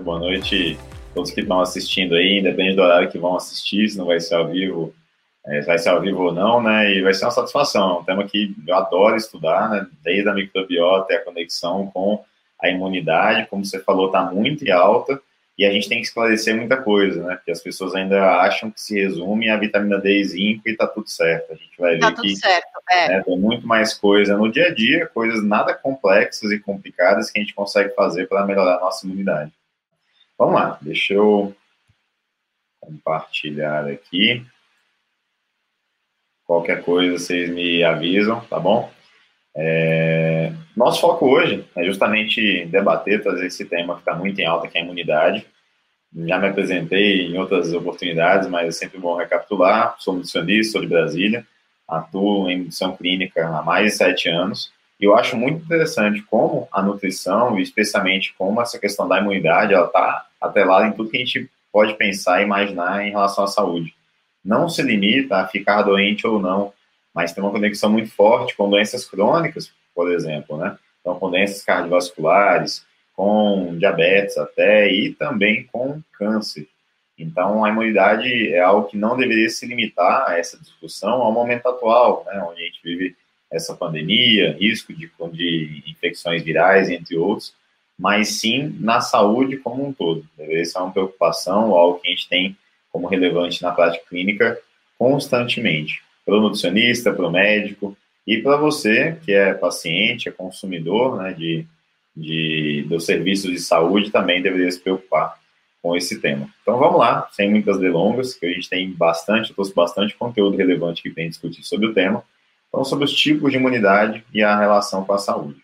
Boa noite a todos que estão assistindo aí, independente do horário que vão assistir, se não vai ser ao vivo, vai ser ao vivo ou não, né? E vai ser uma satisfação. É um tema que eu adoro estudar, né? Desde a microbiota até a conexão com a imunidade, como você falou, está muito alta e a gente tem que esclarecer muita coisa, né? Porque as pessoas ainda acham que se resume a vitamina D e zinco e tá tudo certo. A gente vai ver que tem muito mais coisa no dia a dia, coisas nada complexas e complicadas que a gente consegue fazer para melhorar a nossa imunidade. Vamos lá, deixa eu compartilhar aqui. Qualquer coisa vocês me avisam, tá bom? Nosso foco hoje é justamente debater, trazer esse tema que está muito em alta, que é a imunidade. Já me apresentei em outras oportunidades, mas é sempre bom recapitular. Sou nutricionista, sou de Brasília, atuo em nutrição clínica há mais de 7 anos. E eu acho muito interessante como a nutrição, e especialmente como essa questão da imunidade, ela está atrelada em tudo que a gente pode pensar e imaginar em relação à saúde. Não se limita a ficar doente ou não, mas tem uma conexão muito forte com doenças crônicas, por exemplo, né? Então, com doenças cardiovasculares, com diabetes até, e também com câncer. Então, a imunidade é algo que não deveria se limitar a essa discussão ao momento atual, né? Onde a gente vive essa pandemia, risco de infecções virais, entre outros, mas sim na saúde como um todo. Deveria ser uma preocupação, algo que a gente tem como relevante na prática clínica constantemente. Para o nutricionista, para o médico, e para você, que é paciente, é consumidor, né, dos serviços de saúde, também deveria se preocupar com esse tema. Então vamos lá, sem muitas delongas, que a gente tem bastante, eu trouxe bastante conteúdo relevante que tem discutido sobre o tema, então sobre os tipos de imunidade e a relação com a saúde.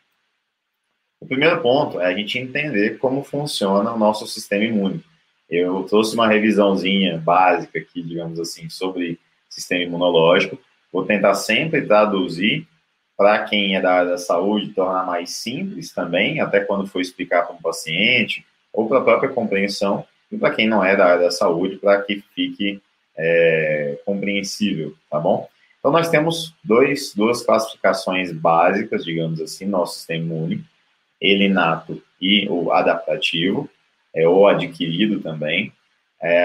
O primeiro ponto é a gente entender como funciona o nosso sistema imune. Eu trouxe uma revisãozinha básica aqui, digamos assim, sobre sistema imunológico. Vou tentar sempre traduzir para quem é da área da saúde, tornar mais simples também, até quando for explicar para um paciente, ou para a própria compreensão, e para quem não é da área da saúde, para que fique compreensível, tá bom? Então, nós temos duas classificações básicas, digamos assim, no nosso sistema imune, ele inato e o adaptativo, ou adquirido também.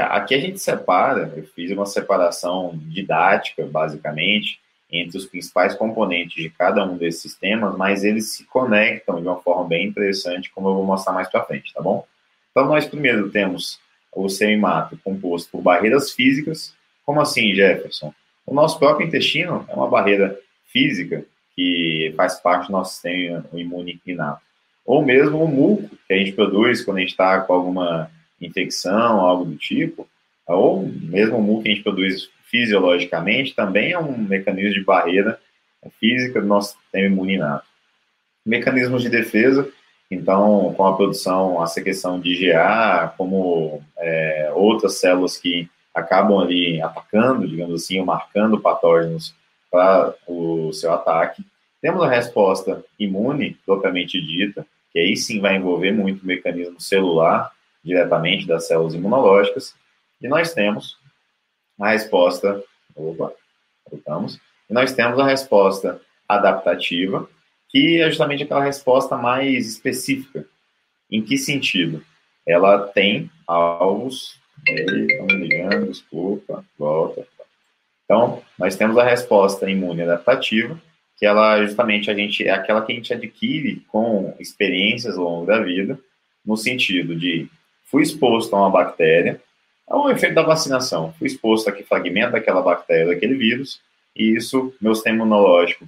Aqui a gente separa, eu fiz uma separação didática, basicamente, entre os principais componentes de cada um desses sistemas, mas eles se conectam de uma forma bem interessante, como eu vou mostrar mais para frente, tá bom? Então, nós primeiro temos o sistema imato composto por barreiras físicas. Como assim, Jefferson? O nosso próprio intestino é uma barreira física que faz parte do nosso sistema imune inato. Ou mesmo o muco que a gente produz quando a gente está com alguma infecção, algo do tipo, ou mesmo o muco que a gente produz fisiologicamente, também é um mecanismo de barreira física do nosso sistema imune inato. Mecanismos de defesa, então, com a produção, a secreção de IgA, como outras células que acabam ali atacando, digamos assim, ou marcando patógenos para o seu ataque. Temos a resposta imune, propriamente dita, que aí sim vai envolver muito o mecanismo celular, diretamente das células imunológicas, e nós temos a resposta, nós temos a resposta adaptativa, que é justamente aquela resposta mais específica. Em que sentido? Ela tem alvos, Então, nós temos a resposta imune adaptativa, que ela justamente é aquela que a gente adquire com experiências ao longo da vida, no sentido de fui exposto a uma bactéria, é um efeito da vacinação. Fui exposto a que fragmento daquela bactéria, daquele vírus, e isso, meu sistema imunológico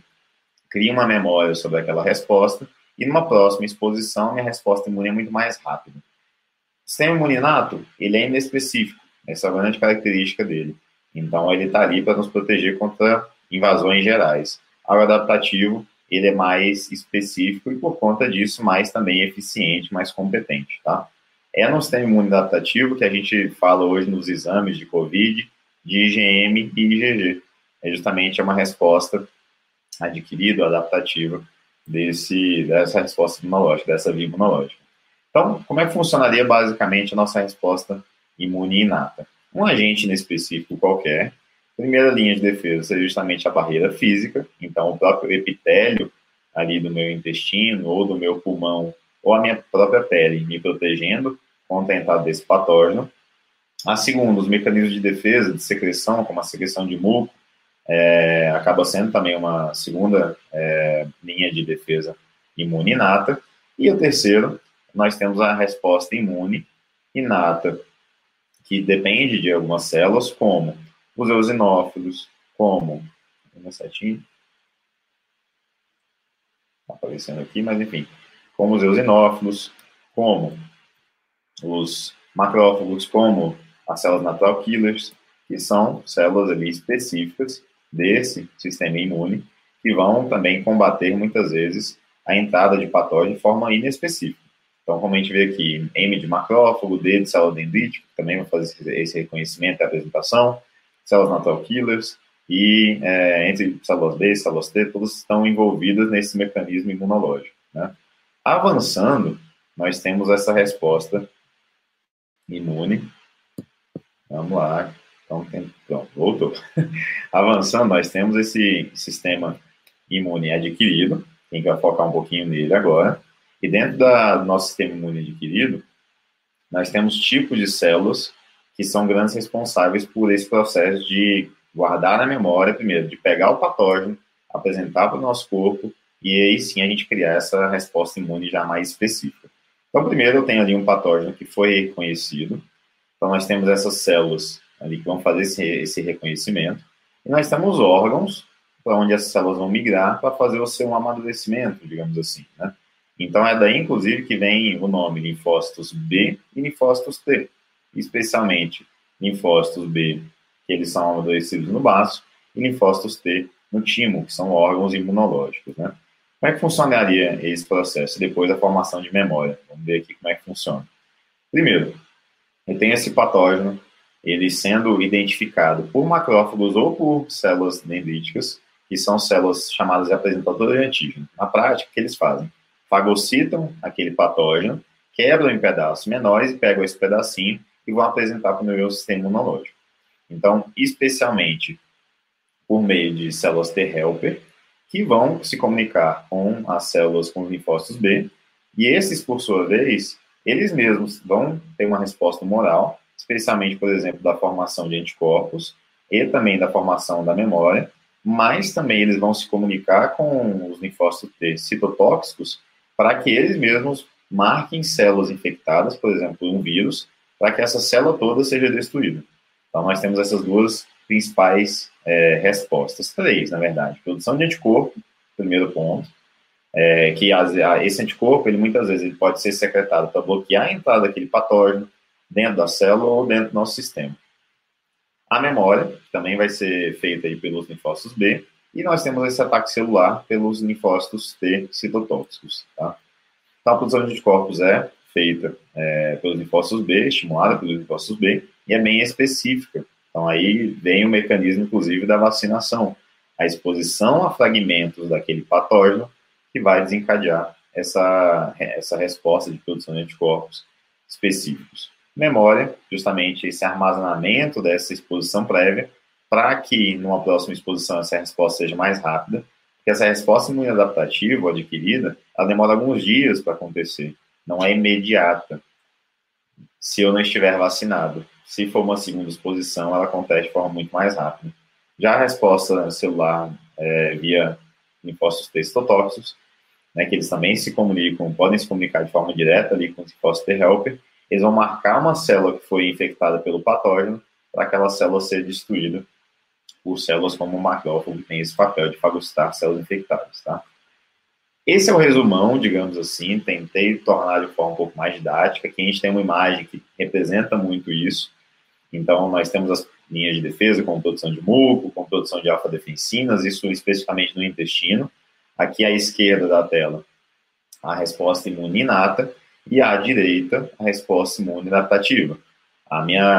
cria uma memória sobre aquela resposta, e numa próxima exposição, minha resposta imune é muito mais rápida. O sistema imune inato, ele é inespecífico, essa é a grande característica dele. Então, ele está ali para nos proteger contra invasões gerais. O adaptativo, ele é mais específico e, por conta disso, mais também eficiente, mais competente, tá? É no sistema imune adaptativo que a gente fala hoje nos exames de COVID, de IgM e IgG. É justamente uma resposta adquirida, adaptativa, dessa resposta imunológica, dessa via imunológica. Então, como é que funcionaria basicamente a nossa resposta imune inata? Um agente inespecífico qualquer, primeira linha de defesa seria justamente a barreira física, então o próprio epitélio ali do meu intestino ou do meu pulmão ou a minha própria pele me protegendo, contentado desse patógeno. A segunda, os mecanismos de defesa, de secreção, como a secreção de muco, acaba sendo também uma segunda linha de defesa imune inata. E o terceiro, nós temos a resposta imune inata, que depende de algumas células, como os eosinófilos, como... Uma setinha. Tá aparecendo aqui, mas enfim. Como os eosinófilos, como os macrófagos, como as células natural killers, que são células ali específicas desse sistema imune, que vão também combater muitas vezes a entrada de patógeno de forma inespecífica. Então, como a gente vê aqui, M de macrófago, D de célula dendrítica, que também vai fazer esse reconhecimento e apresentação, células natural killers, e entre células B e células T, todas estão envolvidas nesse mecanismo imunológico, né? Avançando, nós temos essa resposta imune. Vamos lá. Então, voltou. Avançando, nós temos esse sistema imune adquirido, a gente vai focar um pouquinho nele agora. E dentro do nosso sistema imune adquirido, nós temos tipos de células que são grandes responsáveis por esse processo de guardar na memória, primeiro, de pegar o patógeno, apresentar para o nosso corpo, e aí sim a gente criar essa resposta imune já mais específica. Então, primeiro eu tenho ali um patógeno que foi reconhecido, então nós temos essas células ali que vão fazer esse reconhecimento, e nós temos órgãos para onde essas células vão migrar para fazer o seu amadurecimento, digamos assim, né? Então é daí, inclusive, que vem o nome linfócitos B e linfócitos T, especialmente linfócitos B, que eles são amadurecidos no baço, e linfócitos T no timo, que são órgãos imunológicos, né? Como é que funcionaria esse processo depois da formação de memória? Vamos ver aqui como é que funciona. Primeiro, eu tenho esse patógeno, ele sendo identificado por macrófagos ou por células dendríticas, que são células chamadas de apresentadoras de antígeno. Na prática, o que eles fazem? Fagocitam aquele patógeno, quebram em pedaços menores, pegam esse pedacinho e vão apresentar para o meu sistema imunológico. Então, especialmente por meio de células T-helper, que vão se comunicar com as células, com os linfócitos B, e esses, por sua vez, eles mesmos vão ter uma resposta humoral, especialmente, por exemplo, da formação de anticorpos e também da formação da memória, mas também eles vão se comunicar com os linfócitos T citotóxicos para que eles mesmos marquem células infectadas, por exemplo, um vírus, para que essa célula toda seja destruída. Então, nós temos essas duas principais respostas, três, na verdade. Produção de anticorpo, primeiro ponto, que esse anticorpo, ele, muitas vezes, ele pode ser secretado para bloquear a entrada daquele patógeno dentro da célula ou dentro do nosso sistema. A memória, que também vai ser feita aí pelos linfócitos B, e nós temos esse ataque celular pelos linfócitos T citotóxicos, tá? Então, a produção de anticorpos é feita pelos linfócitos B, estimulada pelos linfócitos B, e é bem específica. Então, aí vem o mecanismo, inclusive, da vacinação. A exposição a fragmentos daquele patógeno que vai desencadear essa resposta de produção de anticorpos específicos. Memória, justamente esse armazenamento dessa exposição prévia, para que, numa próxima exposição, essa resposta seja mais rápida, porque essa resposta imune adaptativa adquirida, ela demora alguns dias para acontecer, não é imediata, se eu não estiver vacinado. Se for uma segunda exposição, ela acontece de forma muito mais rápida. Já a resposta celular via linfócitos T citotóxicos, né, que eles também se comunicam, podem se comunicar de forma direta ali com os linfócitos T-helper, eles vão marcar uma célula que foi infectada pelo patógeno para aquela célula ser destruída por células como o macrófago, que tem esse papel de fagocitar células infectadas, tá? Esse é o resumão, digamos assim, tentei tornar de forma um pouco mais didática. Aqui a gente tem uma imagem que representa muito isso. Então, nós temos as linhas de defesa, como produção de muco, como produção de alfa-defensinas, isso especificamente no intestino. Aqui à esquerda da tela, a resposta imune inata, e à direita, a resposta imune adaptativa.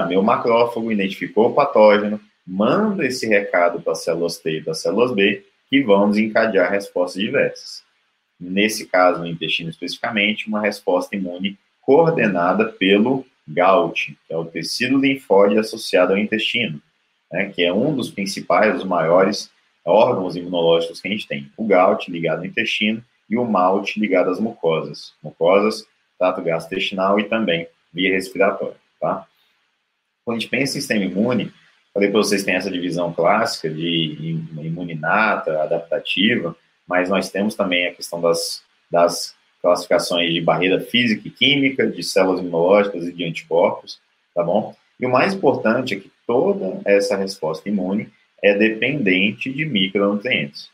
Meu macrófago identificou o patógeno, manda esse recado para as células T e para as células B, que vão desencadear respostas diversas. Nesse caso, no intestino especificamente, uma resposta imune coordenada pelo GALT, que é o tecido linfóide associado ao intestino, né, que é um dos principais, dos maiores órgãos imunológicos que a gente tem. O GALT ligado ao intestino e o MALT ligado às mucosas, trato gastrointestinal e também via respiratória, tá? Quando a gente pensa em sistema imune, falei para vocês que tem essa divisão clássica de imuninata, adaptativa, mas nós temos também a questão das classificações de barreira física e química, de células imunológicas e de anticorpos, tá bom? E o mais importante é que toda essa resposta imune é dependente de micronutrientes,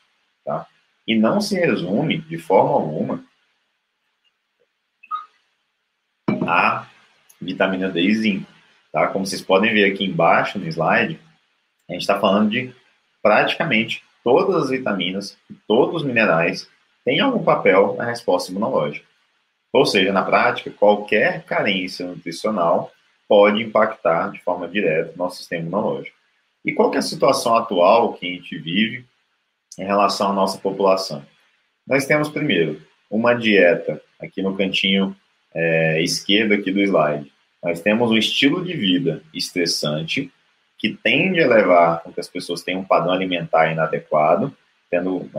tá? E não se resume, de forma alguma, a vitamina D e zinco, tá? Como vocês podem ver aqui embaixo no slide, a gente está falando de praticamente todas as vitaminas, todos os minerais têm algum papel na resposta imunológica. Ou seja, na prática, qualquer carência nutricional pode impactar de forma direta o nosso sistema imunológico. E qual que é a situação atual que a gente vive em relação à nossa população? Nós temos, primeiro, uma dieta, aqui no cantinho esquerdo aqui do slide. Nós temos um estilo de vida estressante, que tende a levar com que as pessoas tenham um padrão alimentar inadequado, tendo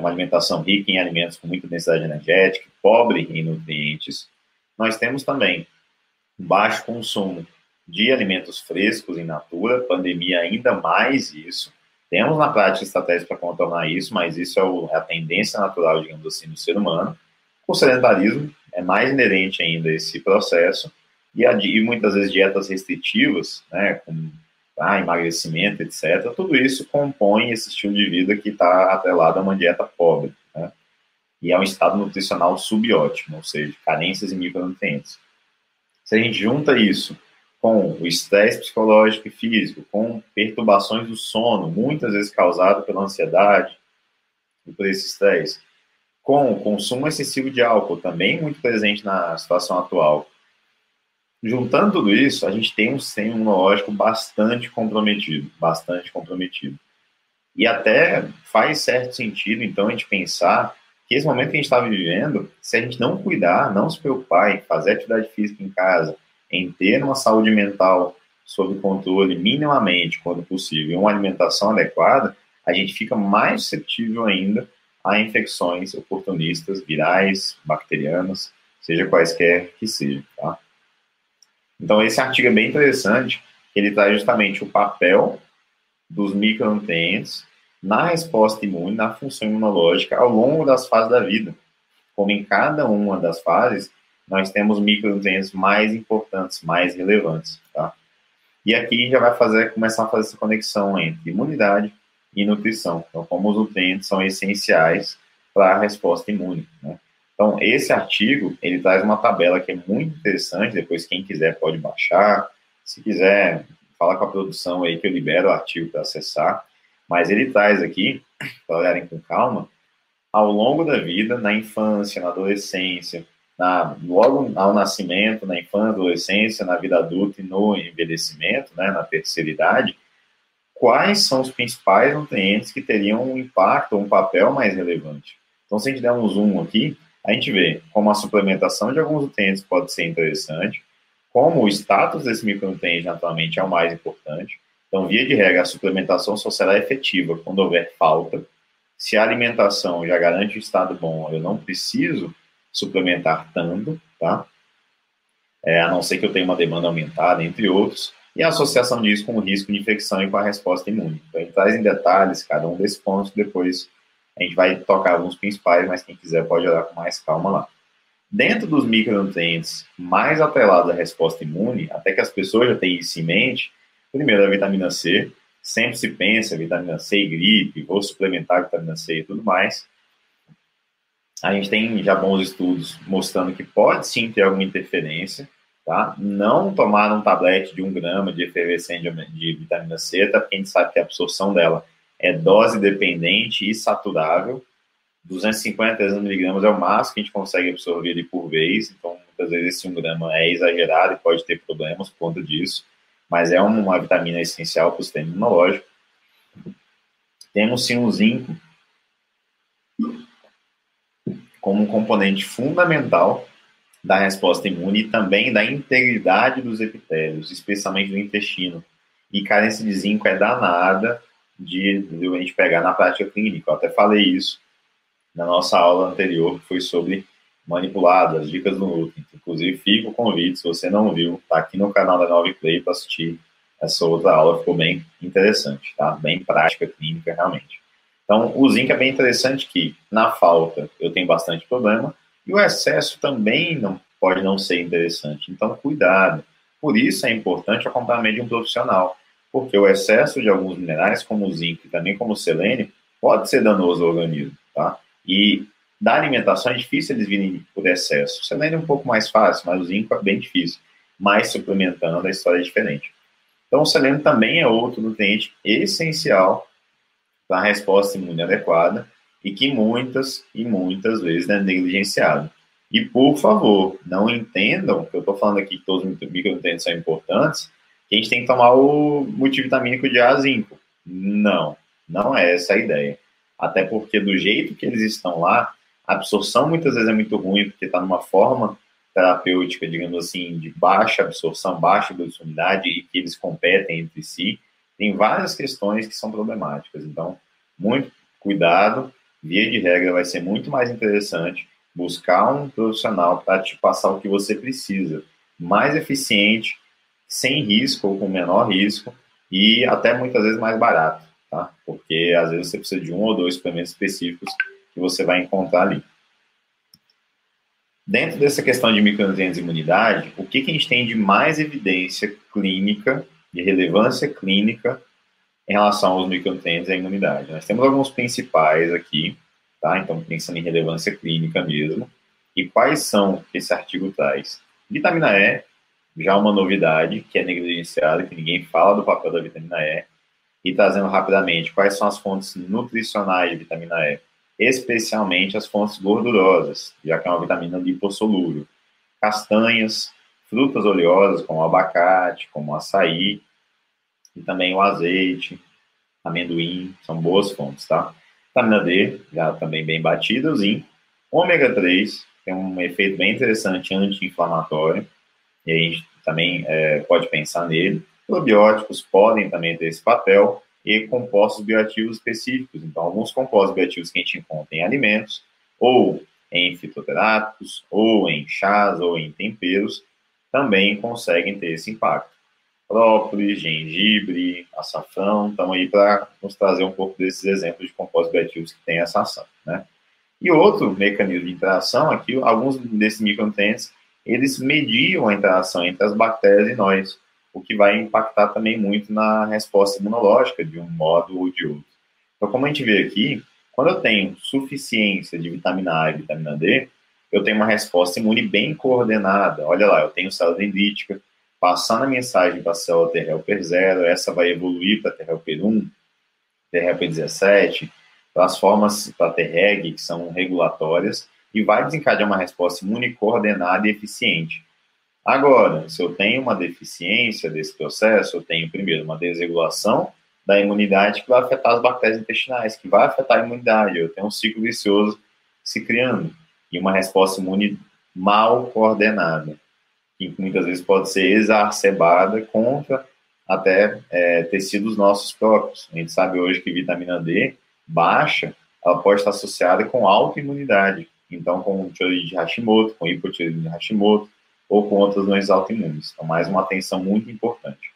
uma alimentação rica em alimentos com muita densidade energética, pobre em nutrientes. Nós temos também baixo consumo de alimentos frescos in natura, pandemia ainda mais isso. Temos na prática estratégias para contornar isso, mas isso é a tendência natural, digamos assim, do ser humano. O sedentarismo é mais inerente ainda a esse processo, e muitas vezes dietas restritivas, né, com emagrecimento, etc. Tudo isso compõe esse estilo de vida que está atrelado a uma dieta pobre, né? E é um estado nutricional subótimo, ou seja, carências em micronutrientes. Se a gente junta isso com o estresse psicológico e físico, com perturbações do sono, muitas vezes causado pela ansiedade e por esse estresse, com o consumo excessivo de álcool, também muito presente na situação atual, juntando tudo isso, a gente tem um sistema imunológico bastante comprometido. E até faz certo sentido, então, a gente pensar que esse momento que a gente está vivendo, se a gente não cuidar, não se preocupar em fazer atividade física em casa, em ter uma saúde mental sob controle minimamente, quando possível, e uma alimentação adequada, a gente fica mais suscetível ainda a infecções oportunistas, virais, bacterianas, seja quaisquer que seja, tá? Então, esse artigo é bem interessante, ele traz justamente o papel dos micronutrientes na resposta imune, na função imunológica, ao longo das fases da vida. Como em cada uma das fases, nós temos micronutrientes mais importantes, mais relevantes, tá? E aqui já vai começar a fazer essa conexão entre imunidade e nutrição. Então, como os nutrientes são essenciais para a resposta imune, né? Então, esse artigo, ele traz uma tabela que é muito interessante, depois quem quiser pode baixar, se quiser, fala com a produção aí que eu libero o artigo para acessar, mas ele traz aqui, para olharem com calma, ao longo da vida, na infância, na adolescência, logo ao nascimento, na infância, adolescência, na vida adulta e no envelhecimento, né, na terceira idade, quais são os principais nutrientes que teriam um impacto, um papel mais relevante. Então, se a gente der um zoom aqui, a gente vê como a suplementação de alguns nutrientes pode ser interessante, como o status desse micronutriente naturalmente é o mais importante. Então, via de regra, a suplementação só será efetiva quando houver falta. Se a alimentação já garante um estado bom, eu não preciso suplementar tanto, tá? A não ser que eu tenha uma demanda aumentada, entre outros, e a associação disso com o risco de infecção e com a resposta imune. Então, a gente traz em detalhes cada um desses pontos, depois a gente vai tocar alguns principais, mas quem quiser pode olhar com mais calma lá. Dentro dos micronutrientes mais atrelados à resposta imune, até que as pessoas já tenham isso em mente, primeiro a vitamina C. Sempre se pensa vitamina C e gripe, vou suplementar vitamina C e tudo mais. A gente tem já bons estudos mostrando que pode sim ter alguma interferência, tá? Não tomar um tablete de 1 grama de efervescente de vitamina C, tá? Porque a gente sabe que a absorção dela é dose dependente e saturável. 250, 300 miligramas é o máximo que a gente consegue absorver ali por vez. Então, muitas vezes esse 1 grama é exagerado e pode ter problemas por conta disso. Mas é uma vitamina essencial para o sistema imunológico. Temos sim o zinco como um componente fundamental da resposta imune e também da integridade dos epitélios, especialmente do intestino. E carência de zinco é danada de a gente pegar na prática clínica. Eu até falei isso na nossa aula anterior, que foi sobre manipulado, as dicas do glúten. Inclusive, fica o convite, se você não viu, tá aqui no canal da Nove Play para assistir essa outra aula, ficou bem interessante, tá? Bem prática, clínica, realmente. Então, o zinco é bem interessante que, na falta, eu tenho bastante problema, e o excesso também não, pode não ser interessante. Então, cuidado. Por isso, é importante o acompanhamento de um profissional, porque o excesso de alguns minerais, como o zinco e também como o selênio, pode ser danoso ao organismo, tá? E da alimentação é difícil eles virem por excesso. O selênio é um pouco mais fácil, mas o zinco é bem difícil. Mas suplementando, a história é diferente. Então, o selênio também é outro nutriente essencial para a resposta imune adequada e que muitas e muitas vezes é negligenciado. E, por favor, não entendam, que eu estou falando aqui que todos os micronutrientes são importantes, que a gente tem que tomar o multivitamínico de A, zinco. Não, não é essa a ideia. Até porque, do jeito que eles estão lá, a absorção muitas vezes é muito ruim, porque está numa forma terapêutica, digamos assim, de baixa absorção, baixa glucosidade, e que eles competem entre si. Tem várias questões que são problemáticas. Então, muito cuidado. Via de regra, vai ser muito mais interessante buscar um profissional para te passar o que você precisa. Mais eficiente, sem risco ou com menor risco, e até muitas vezes mais barato, tá? Porque às vezes você precisa de um ou dois suplementos específicos que você vai encontrar ali. Dentro dessa questão de micronutrientes e imunidade, o que a gente tem de mais evidência clínica, de relevância clínica, em relação aos micronutrientes e à imunidade? Nós temos alguns principais aqui, tá? Então, pensando em relevância clínica mesmo. E quais são que esse artigo traz? Vitamina E, já uma novidade que é negligenciada, que ninguém fala do papel da vitamina E. E trazendo rapidamente quais são as fontes nutricionais de vitamina E, especialmente as fontes gordurosas, já que é uma vitamina lipossolúvel. Castanhas, frutas oleosas, como abacate, como açaí, e também o azeite, amendoim, são boas fontes, tá? Vitamina D, já também bem batida, o zinco. Ômega 3, tem um efeito bem interessante, anti-inflamatório, e a gente também pode pensar nele. Probióticos podem também ter esse papel, e compostos bioativos específicos. Então, alguns compostos bioativos que a gente encontra em alimentos, ou em fitoterápicos, ou em chás, ou em temperos, também conseguem ter esse impacto. Própolis, gengibre, açafrão, estão aí para nos trazer um pouco desses exemplos de compostos bioativos que têm essa ação, né? E outro mecanismo de interação é que alguns desses micronutrientes, eles mediam a interação entre as bactérias e nós, o que vai impactar também muito na resposta imunológica, de um modo ou de outro. Então, como a gente vê aqui, quando eu tenho suficiência de vitamina A e vitamina D, eu tenho uma resposta imune bem coordenada. Olha lá, eu tenho célula dendrítica, passando a mensagem para a célula T-helper 0, essa vai evoluir para T-helper 1, T-helper 17, para as formas para T-reg, que são regulatórias, e vai desencadear uma resposta imune coordenada e eficiente. Agora, se eu tenho uma deficiência desse processo, eu tenho, primeiro, uma desregulação da imunidade que vai afetar as bactérias intestinais, que vai afetar a imunidade. Eu tenho um ciclo vicioso se criando e uma resposta imune mal coordenada, que muitas vezes pode ser exacerbada contra até tecidos nossos próprios. A gente sabe hoje que vitamina D baixa, ela pode estar associada com autoimunidade. Então, com tireoide de Hashimoto, com hipotireoidismo de Hashimoto, ou com outras doenças autoimunes. Então, mais uma atenção muito importante.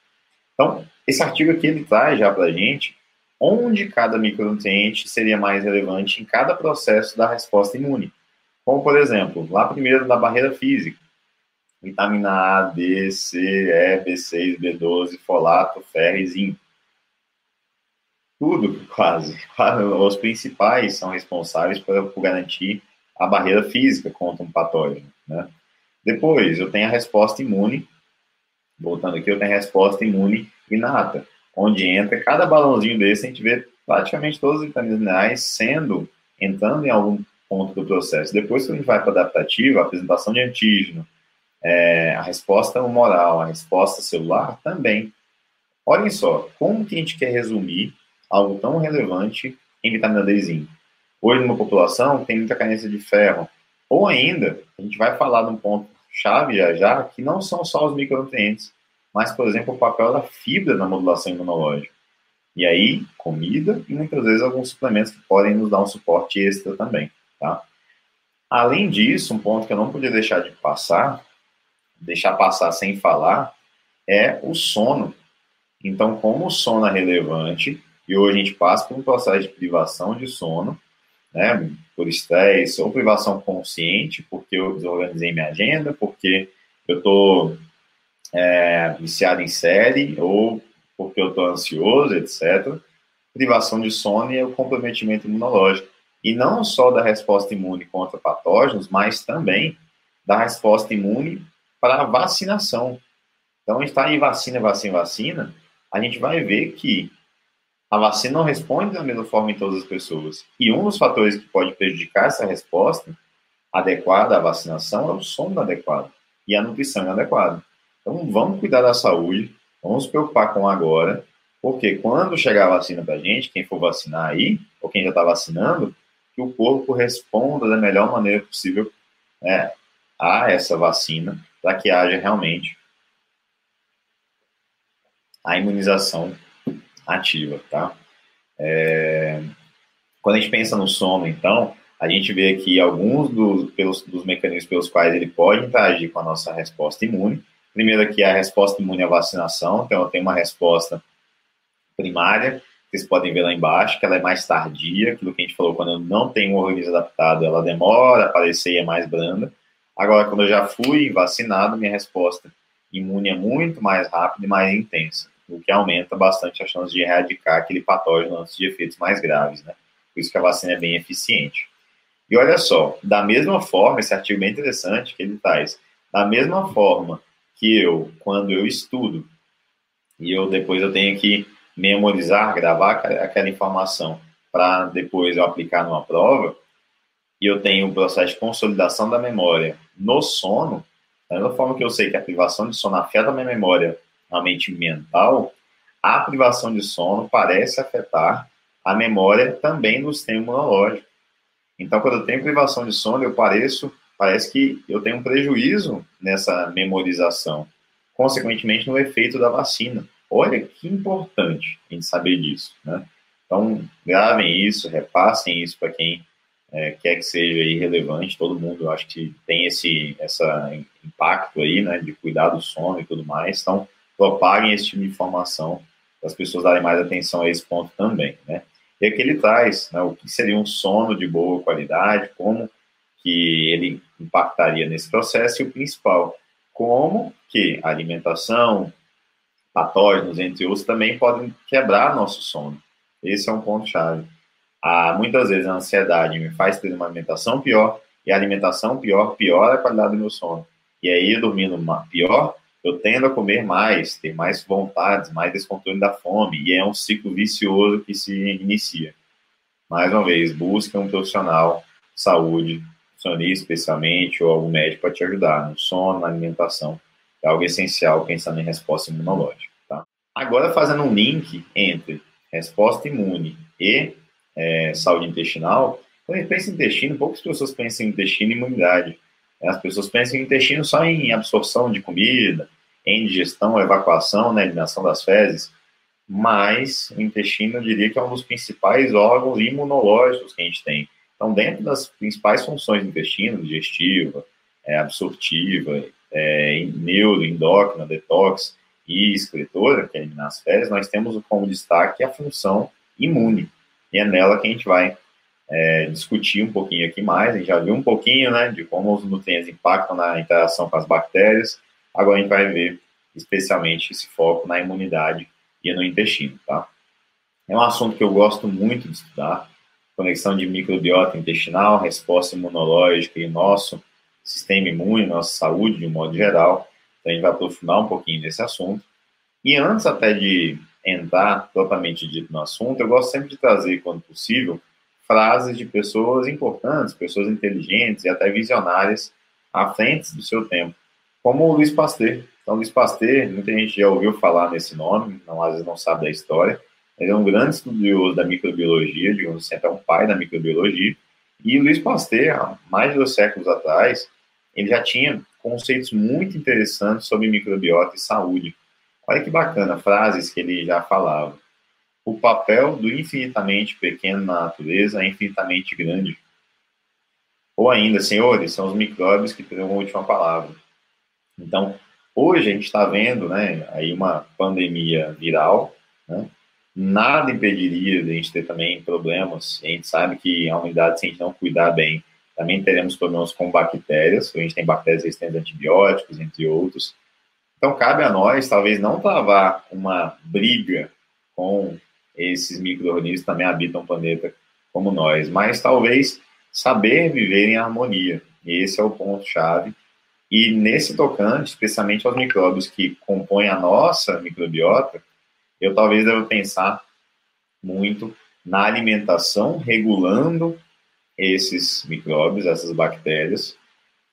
Então, esse artigo aqui, ele traz já para a gente onde cada micronutriente seria mais relevante em cada processo da resposta imune. Como, por exemplo, lá primeiro na barreira física, vitamina A, D, C, E, B6, B12, folato, ferro e zinco. Tudo, quase. Os principais são responsáveis por garantir a barreira física contra um patógeno, né? Depois, eu tenho a resposta imune, voltando aqui, eu tenho a resposta imune inata, onde entra cada balãozinho desse, a gente vê praticamente todas as vitaminas minerais entrando em algum ponto do processo. Depois, quando a gente vai para a adaptativa, a apresentação de antígeno, a resposta humoral, a resposta celular também. Olhem só, como que a gente quer resumir algo tão relevante em vitamina D? Hoje, numa população, tem muita carência de ferro. Ou ainda, a gente vai falar de um ponto-chave já, que não são só os micronutrientes, mas, por exemplo, o papel da fibra na modulação imunológica. E aí, comida e muitas vezes alguns suplementos que podem nos dar um suporte extra também, tá? Além disso, um ponto que eu não podia deixar passar sem falar, é o sono. Então, como o sono é relevante, e hoje a gente passa por um processo de privação de sono, né, por estresse ou privação consciente, porque eu desorganizei minha agenda, porque eu estou viciado em série, ou porque eu estou ansioso, etc. Privação de sono e o comprometimento imunológico. E não só da resposta imune contra patógenos, mas também da resposta imune para vacinação. Então, a gente está em vacina, a gente vai ver que a vacina não responde da mesma forma em todas as pessoas. E um dos fatores que pode prejudicar essa resposta adequada à vacinação é o sono inadequado e a nutrição inadequada. Então, vamos cuidar da saúde, vamos nos preocupar com agora, porque quando chegar a vacina para a gente, quem for vacinar aí, ou quem já está vacinando, que o corpo responda da melhor maneira possível, né, a essa vacina, para que haja realmente a imunização ativa, tá? Quando a gente pensa no sono, então, a gente vê aqui alguns dos mecanismos pelos quais ele pode interagir com a nossa resposta imune. Primeiro aqui é a resposta imune à vacinação, então eu tenho uma resposta primária, vocês podem ver lá embaixo, que ela é mais tardia, aquilo que a gente falou, quando eu não tenho um organismo adaptado, ela demora a aparecer e é mais branda. Agora, quando eu já fui vacinado, minha resposta imune é muito mais rápida e mais intensa, o que aumenta bastante a chance de erradicar aquele patógeno antes de efeitos mais graves, né? Por isso que a vacina é bem eficiente. E olha só, da mesma forma, esse artigo é bem interessante que ele traz, da mesma forma que eu, quando eu estudo, e eu depois eu tenho que memorizar, gravar aquela informação para depois eu aplicar numa prova, e eu tenho o processo de consolidação da memória no sono, da mesma forma que eu sei que a privação de sono afeta a minha memória, a mente mental, a privação de sono parece afetar a memória também no sistema imunológico. Então, quando eu tenho privação de sono, parece que eu tenho um prejuízo nessa memorização, consequentemente no efeito da vacina. Olha que importante a gente saber disso, né? Então, gravem isso, repassem isso para quem quer que seja aí relevante, todo mundo, eu acho que tem essa impacto aí, né, de cuidar do sono e tudo mais, então propaguem esse tipo de informação para as pessoas darem mais atenção a esse ponto também, né. E aqui ele traz, né, o que seria um sono de boa qualidade, como que ele impactaria nesse processo, e o principal, como que a alimentação, patógenos, entre outros, também podem quebrar nosso sono. Esse é um ponto-chave. Muitas vezes a ansiedade me faz ter uma alimentação pior, e a alimentação pior piora a qualidade do meu sono. E aí, eu dormindo pior, eu tendo a comer mais, ter mais vontades, mais descontrole da fome, e é um ciclo vicioso que se inicia. Mais uma vez, busque um profissional de saúde, nutricionista especialmente, ou algum médico para te ajudar no sono, na alimentação. É algo essencial pensando em resposta imunológica, tá? Agora, fazendo um link entre resposta imune e saúde intestinal, quando a gente pensa em intestino, poucas pessoas pensam em intestino e imunidade. As pessoas pensam em intestino só em absorção de comida, em digestão, evacuação, né, eliminação das fezes, mas o intestino, eu diria que é um dos principais órgãos imunológicos que a gente tem. Então, dentro das principais funções do intestino, digestiva, absortiva, neuro, endócrina, detox e excretora, que é eliminar as fezes, nós temos como destaque a função imune. E é nela que a gente vai discutir um pouquinho aqui mais. A gente já viu um pouquinho, né, de como os nutrientes impactam na interação com as bactérias. Agora a gente vai ver especialmente esse foco na imunidade e no intestino, tá? É um assunto que eu gosto muito de estudar. Conexão de microbiota intestinal, resposta imunológica e nosso sistema imune, nossa saúde de um modo geral. Então a gente vai aprofundar um pouquinho desse assunto. E antes até de entrar propriamente dito no assunto, eu gosto sempre de trazer, quando possível, frases de pessoas importantes, pessoas inteligentes e até visionárias à frente do seu tempo, como o Louis Pasteur. Então, Louis Pasteur, muita gente já ouviu falar nesse nome, às vezes não sabe da história. Ele é um grande estudioso da microbiologia, digamos assim, até um pai da microbiologia. E Louis Pasteur, há mais de 2 séculos atrás, ele já tinha conceitos muito interessantes sobre microbiota e saúde. Olha que bacana, frases que ele já falava. O papel do infinitamente pequeno na natureza é infinitamente grande. Ou ainda, senhores, são os micróbios que terão a última palavra. Então, hoje a gente está vendo, né, aí uma pandemia viral, né? Nada impediria de a gente ter também problemas. A gente sabe que a humanidade, se a gente não cuidar bem, também teremos problemas com bactérias. A gente tem bactérias resistentes a antibióticos, entre outros. Então, cabe a nós, talvez, não travar uma briga com esses micro-organismos que também habitam o planeta como nós, mas talvez saber viver em harmonia. Esse é o ponto-chave. E nesse tocante, especialmente aos micróbios que compõem a nossa microbiota, eu talvez deva pensar muito na alimentação, regulando esses micróbios, essas bactérias,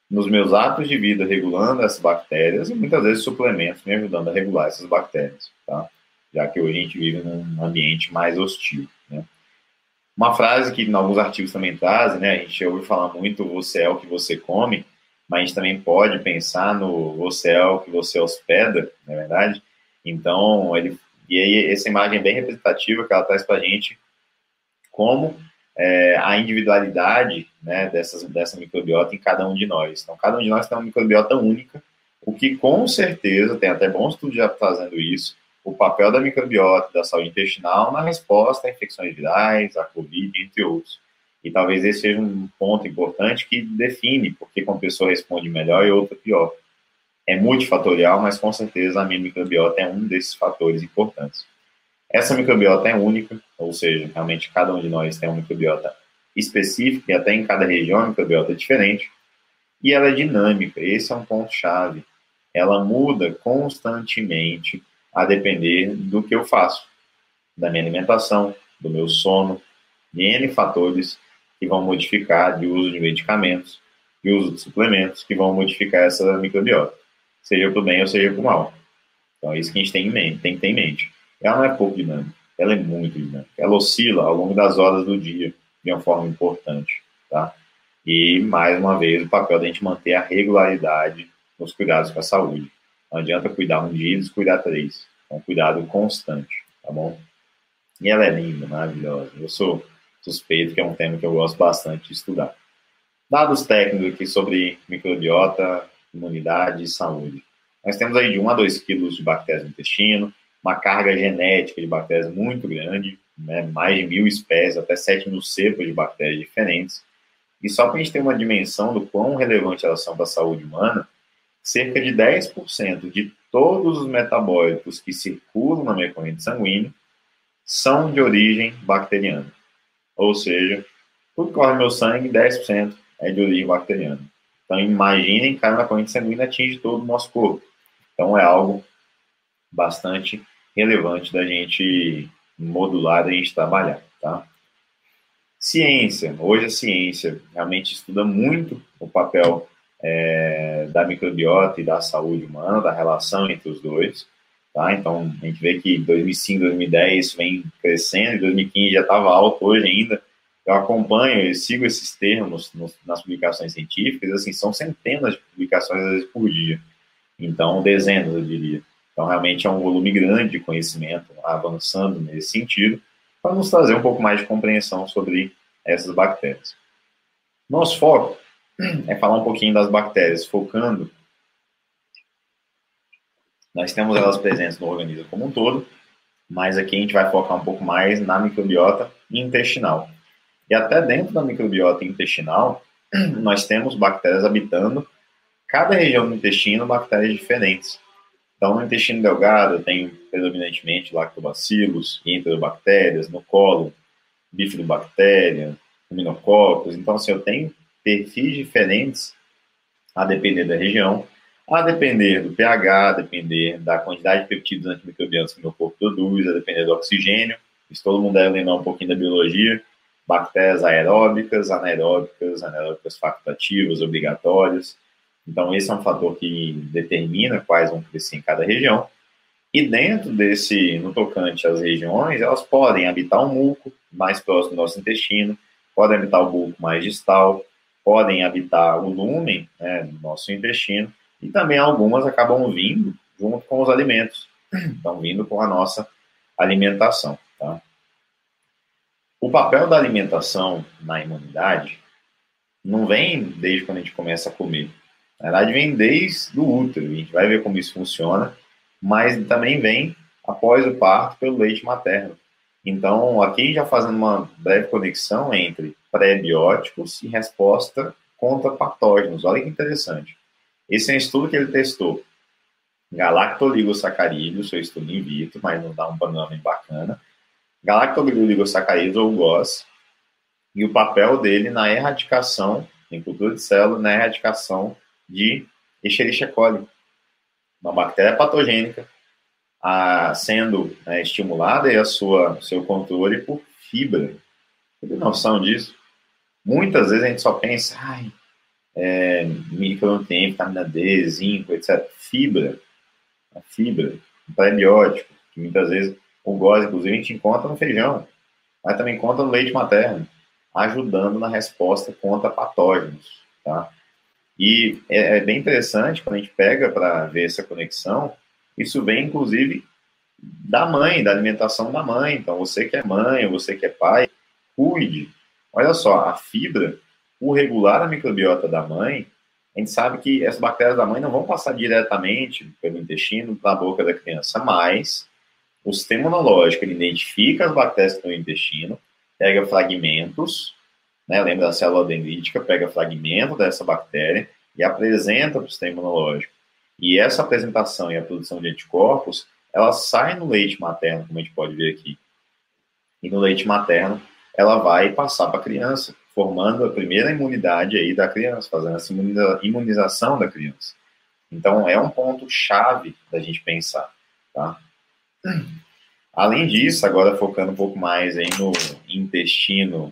nos meus hábitos de vida, regulando essas bactérias, e muitas vezes suplementos me ajudando a regular essas bactérias, tá? Já que hoje a gente vive num ambiente mais hostil, né? Uma frase que em alguns artigos também trazem, né? A gente ouve falar muito, você é o que você come, mas a gente também pode pensar no você é o que você hospeda, não é verdade? Então, e aí, essa imagem é bem representativa, que ela traz para a gente como a individualidade, né, dessa microbiota em cada um de nós. Então, cada um de nós tem uma microbiota única, o que com certeza, tem até bons estudos já trazendo isso, o papel da microbiota, da saúde intestinal, na resposta a infecções virais, a Covid, entre outros. E talvez esse seja um ponto importante que define porque uma pessoa responde melhor e outra pior. É multifatorial, mas com certeza a minha microbiota é um desses fatores importantes. Essa microbiota é única, ou seja, realmente cada um de nós tem uma microbiota específica, e até em cada região a microbiota é diferente, e ela é dinâmica, esse é um ponto-chave. Ela muda constantemente a depender do que eu faço, da minha alimentação, do meu sono, de N fatores que vão modificar, de uso de medicamentos, de uso de suplementos, que vão modificar essa microbiota. Seja para o bem ou seja para o mal. Então, é isso que a gente tem em mente, tem que ter em mente. Ela não é pouco dinâmica, ela é muito dinâmica. Ela oscila ao longo das horas do dia, de uma forma importante, tá? E, mais uma vez, o papel da gente manter a regularidade nos cuidados com a saúde. Não adianta cuidar um dia e descuidar três. É um cuidado constante, tá bom? E ela é linda, maravilhosa. Eu sou suspeito, que é um tema que eu gosto bastante de estudar. Dados técnicos aqui sobre microbiota, imunidade e saúde. Nós temos aí de 1 a 2 quilos de bactérias no intestino, uma carga genética de bactérias muito grande, né? Mais de 1.000 espécies, até 7.000 cepas de bactérias diferentes. E só para a gente ter uma dimensão do quão relevante elas são para a saúde humana, cerca de 10% de todos os metabólitos que circulam na minha corrente sanguínea são de origem bacteriana. Ou seja, tudo que corre no meu sangue, 10% é de origem bacteriana. Então, imaginem, cai na corrente sanguínea, atinge todo o nosso corpo. Então, é algo bastante relevante da gente modular, da gente trabalhar, tá? Ciência. Hoje a ciência realmente estuda muito o papel da microbiota e da saúde humana, da relação entre os dois, tá? Então, a gente vê que 2005, 2010 vem crescendo, em 2015 já estava alto, hoje ainda. Eu acompanho e sigo esses termos nas publicações científicas, assim, são centenas de publicações, às vezes, por dia. Então, dezenas, eu diria. Então, realmente é um volume grande de conhecimento avançando nesse sentido, para nos trazer um pouco mais de compreensão sobre essas bactérias. Nosso foco é falar um pouquinho das bactérias, focando. Nós temos elas presentes no organismo como um todo, mas aqui a gente vai focar um pouco mais na microbiota intestinal. E até dentro da microbiota intestinal, nós temos bactérias habitando cada região do intestino, bactérias diferentes. Então, no intestino delgado, eu tenho predominantemente lactobacilos, enterobactérias, no cólon, bifidobactéria, ruminococos. Então, assim, eu tenho perfis diferentes a depender da região, a depender do pH, a depender da quantidade de peptídeos antimicrobianos que meu corpo produz, a depender do oxigênio. Isso todo mundo deve lembrar um pouquinho da biologia. Bactérias aeróbicas, anaeróbicas, anaeróbicas facultativas, obrigatórias. Então, esse é um fator que determina quais vão crescer em cada região. E dentro desse, no tocante às regiões, elas podem habitar o muco mais próximo do nosso intestino, podem habitar o bulbo mais distal, podem habitar o lúmen, né, do nosso intestino, e também algumas acabam vindo junto com os alimentos, então vindo com a nossa alimentação, tá? O papel da alimentação na imunidade não vem desde quando a gente começa a comer. Na verdade, vem desde o útero. A gente vai ver como isso funciona, mas também vem após o parto pelo leite materno. Então, aqui já fazendo uma breve conexão entre pré-bióticos e resposta contra patógenos. Olha que interessante. Esse é um estudo que ele testou. Galactoligosacarídeos, seu estudo in vitro, mas não dá um panorama bacana. Galactoligosacarídeos, ou GOS, e o papel dele na erradicação, em cultura de célula, na erradicação de Escherichia coli. Uma bactéria patogênica, sendo estimulada e seu controle por fibra. Tem noção disso? Muitas vezes a gente só pensa, micronutriente, vitamina D, zinco, etc. Fibra, a fibra, um prebiótico, que muitas vezes o GOS, inclusive, a gente encontra no feijão, mas também encontra no leite materno, ajudando na resposta contra patógenos, tá? E é bem interessante, quando a gente pega para ver essa conexão, isso vem, inclusive, da mãe, da alimentação da mãe. Então, você que é mãe, você que é pai, cuide. Olha só, a fibra, por regular a microbiota da mãe, a gente sabe que as bactérias da mãe não vão passar diretamente pelo intestino, na boca da criança, mas o sistema imunológico, ele identifica as bactérias que estão no intestino, pega fragmentos, lembra da célula dendrítica, pega fragmento dessa bactéria e apresenta para o sistema imunológico. E essa apresentação e a produção de anticorpos, ela sai no leite materno, como a gente pode ver aqui. E no leite materno, ela vai passar para a criança, formando a primeira imunidade aí da criança, fazendo essa imunização da criança. Então, é um ponto-chave da gente pensar, tá? Além disso, agora focando um pouco mais aí no intestino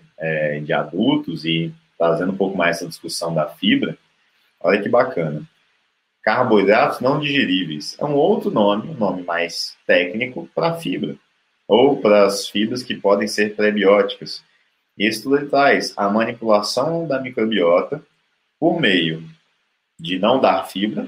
de adultos e trazendo um pouco mais essa discussão da fibra, olha que bacana. Carboidratos não digeríveis. É um outro nome, um nome mais técnico para fibra, ou para as fibras que podem ser prebióticas. Isso traz a manipulação da microbiota por meio de não dar fibra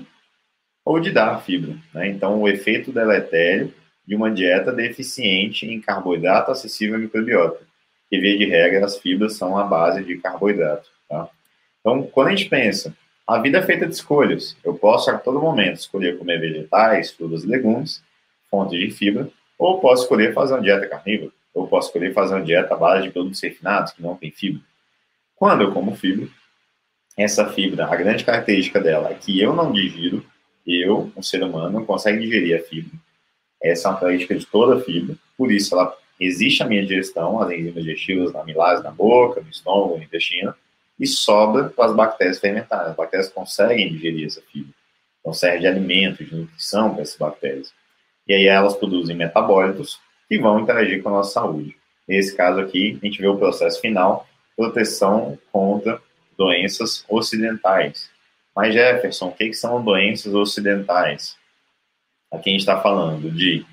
ou de dar fibra, né? Então, o efeito deletério de uma dieta deficiente em carboidrato acessível à microbiota, que, via de regra, as fibras são a base de carboidrato, tá? Então, quando a gente pensa, a vida é feita de escolhas. Eu posso, a todo momento, escolher comer vegetais, frutas e legumes, fontes de fibra, ou posso escolher fazer uma dieta carnívora, ou posso escolher fazer uma dieta à base de produtos refinados, que não tem fibra. Quando eu como fibra, essa fibra, a grande característica dela é que eu não digiro, um ser humano, não consegue digerir a fibra. Essa é uma característica de toda a fibra, por isso ela existe a minha digestão, as enzimas digestivas, na amilase, na boca, no estômago, no intestino, e sobra para as bactérias fermentarem. As bactérias conseguem digerir essa fibra. Então serve de alimento, de nutrição para essas bactérias. E aí elas produzem metabólitos que vão interagir com a nossa saúde. Nesse caso aqui, a gente vê o processo final, proteção contra doenças ocidentais. Mas Jefferson, o que são doenças ocidentais? Aqui a gente está falando de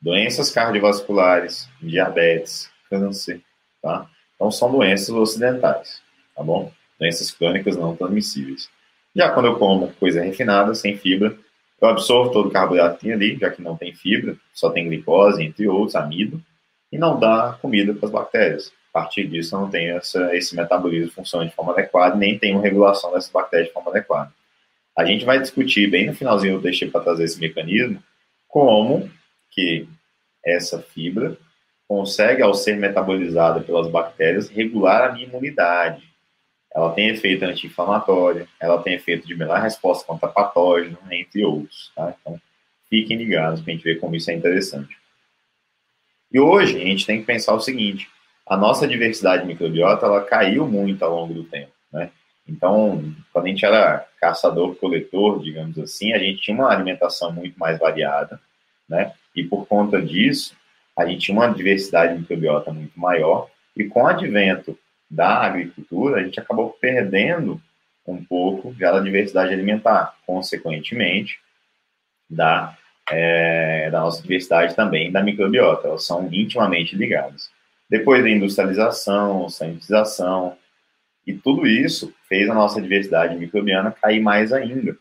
doenças cardiovasculares, diabetes, câncer, tá? Então, são doenças ocidentais, tá bom? Doenças crônicas não transmissíveis. Já quando eu como coisa refinada, sem fibra, eu absorvo todo o carboidrato que tem ali, já que não tem fibra, só tem glicose, entre outros, amido, e não dá comida para as bactérias. A partir disso, eu não tenho esse metabolismo funcionando de forma adequada, nem tenho regulação dessas bactérias de forma adequada. A gente vai discutir, bem no finalzinho, eu deixei para trazer esse mecanismo, como que essa fibra consegue, ao ser metabolizada pelas bactérias, regular a minha imunidade. Ela tem efeito anti-inflamatório, ela tem efeito de melhorar a resposta contra patógeno, entre outros, tá? Então, fiquem ligados para a gente ver como isso é interessante. E hoje, a gente tem que pensar o seguinte, a nossa diversidade microbiota, ela caiu muito ao longo do tempo, né? Então, quando a gente era caçador-coletor, digamos assim, a gente tinha uma alimentação muito mais variada, né? E por conta disso, a gente tinha uma diversidade microbiota muito maior. E com o advento da agricultura, a gente acabou perdendo um pouco já da diversidade alimentar. Consequentemente, da nossa diversidade também da microbiota. Elas são intimamente ligadas. Depois da industrialização, sanitização, e tudo isso fez a nossa diversidade microbiana cair mais ainda.